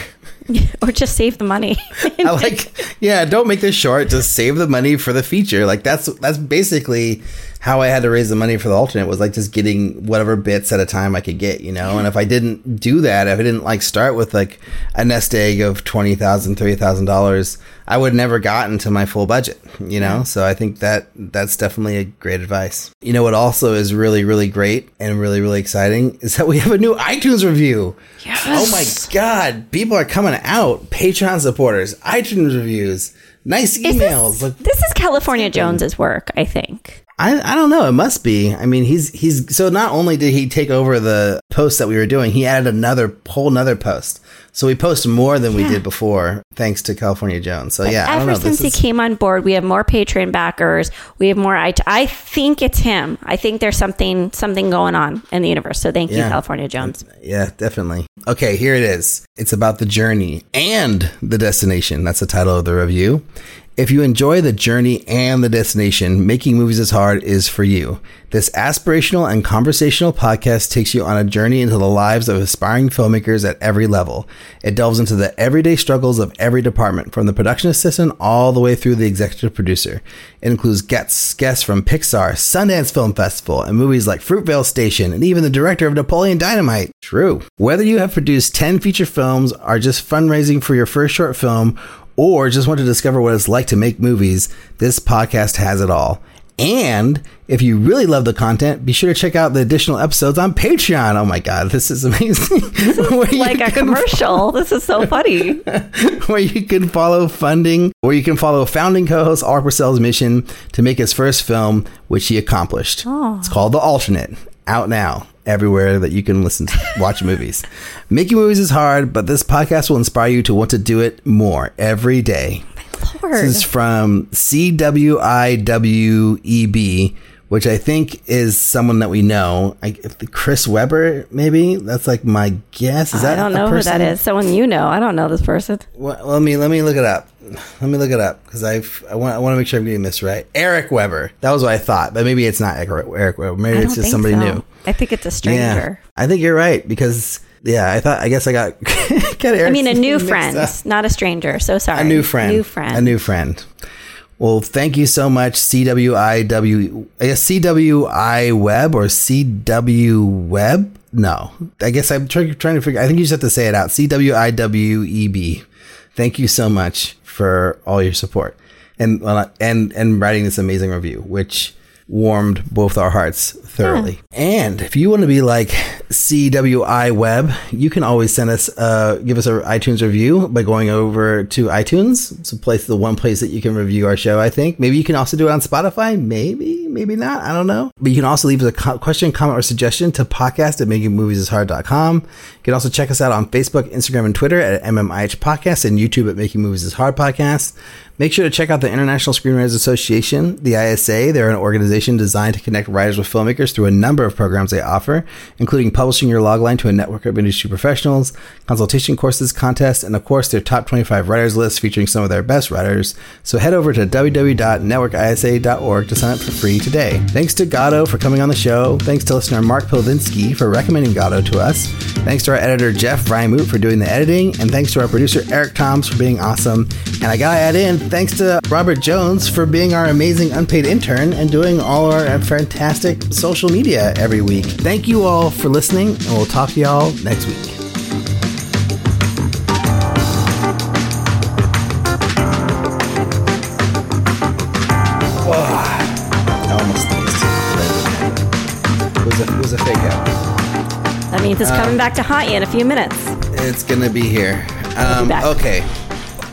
Or just save the money. I like, yeah, don't make this short. Just save the money for the feature. Like, that's, that's basically how I had to raise the money for The Alternate, was like just getting whatever bits at a time I could get, you know? And if I didn't do that, if I didn't like start with like a nest egg of twenty thousand dollars, thirty thousand dollars, I would never gotten to my full budget, you know? So I think that that's definitely a great advice. You know what also is really, really great and really, really exciting is that we have a new iTunes review. Yes. Oh my God. People are coming out. Patreon supporters, iTunes reviews, nice emails. Is this, this is California Jones's work, I think. I, I don't know. It must be. I mean, he's he's so not only did he take over the post that we were doing, he added another whole nother post. So we post more than yeah. we did before, thanks to California Jones. So, but yeah, ever I don't know. Since this he is... came on board, we have more Patreon backers. We have more. I, I think it's him. I think there's something something going on in the universe. So thank yeah. you, California Jones. Yeah, definitely. Okay, here it is. It's about the journey and the destination. That's the title of the review. If you enjoy the journey and the destination, Making Movies Is Hard is for you. This aspirational and conversational podcast takes you on a journey into the lives of aspiring filmmakers at every level. It delves into the everyday struggles of every department, from the production assistant all the way through the executive producer. It includes guests, guests from Pixar, Sundance Film Festival, and movies like Fruitvale Station, and even the director of Napoleon Dynamite. True. Whether you have produced ten feature films, are just fundraising for your first short film, or just want to discover what it's like to make movies, this podcast has it all. And if you really love the content, be sure to check out the additional episodes on Patreon. Oh my God, this is amazing. This is like a commercial. Follow- this is so funny. Where you can follow funding, where you can follow founding co-host Art Purcell's mission to make his first film, which he accomplished. Oh. It's called The Alternate. Out now. Everywhere that you can listen to watch movies. Making Movies Is Hard, but this podcast will inspire you to want to do it more every day. My Lord. This is from C W I W E B, which I think is someone that we know. I, Chris Weber, maybe? That's like my guess. Is that I don't know who that is. Someone you know. I don't know this person. Well, let me let me look it up. Let me look it up because I want I want to make sure I'm getting this right. Eric Weber. That was what I thought, but maybe it's not Eric Weber. Maybe it's just somebody so. new. I think it's a stranger. Yeah, I think you're right because yeah, I thought I guess I got. I mean, a new friend, up. Not a stranger. So sorry. A new friend. New friend. A new friend. Well, thank you so much, C W I W, I guess C W I Web or C W Web? No, I guess I'm try, trying to figure, I think you just have to say it out, C W I W E B. Thank you so much for all your support and and and writing this amazing review, which warmed both our hearts thoroughly. Yeah. And if you want to be like C W I Web, you can always send us, uh, give us an iTunes review by going over to iTunes. It's a place, the one place that you can review our show, I think. Maybe you can also do it on Spotify. Maybe, maybe not. I don't know. But you can also leave us a co- question, comment, or suggestion to podcast at making movies is hard dot com. You can also check us out on Facebook, Instagram, and Twitter at M M I H Podcast and YouTube at Making Movies is Hard Podcast. Make sure to check out the International Screenwriters Association, the I S A. They're an organization designed to connect writers with filmmakers through a number of programs they offer, including publishing your logline to a network of industry professionals, consultation courses, contests, and of course their top twenty-five writers list featuring some of their best writers. So head over to w w w dot network i s a dot org to sign up for free today. Thanks to Gado for coming on the show. Thanks to listener Mark Pilvinsky for recommending Gado to us. Thanks to our editor Jeff Rymoot for doing the editing. And thanks to our producer Eric Toms for being awesome. And I gotta add in, thanks to Robert Jones for being our amazing unpaid intern and doing all our fantastic social media every week. Thank you all for listening, and we'll talk to y'all next week. Oh, I almost missed it. It was a, it was a fake out. That means it's um, coming back to haunt you in a few minutes. It's going to be here. Um, be okay.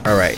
All right.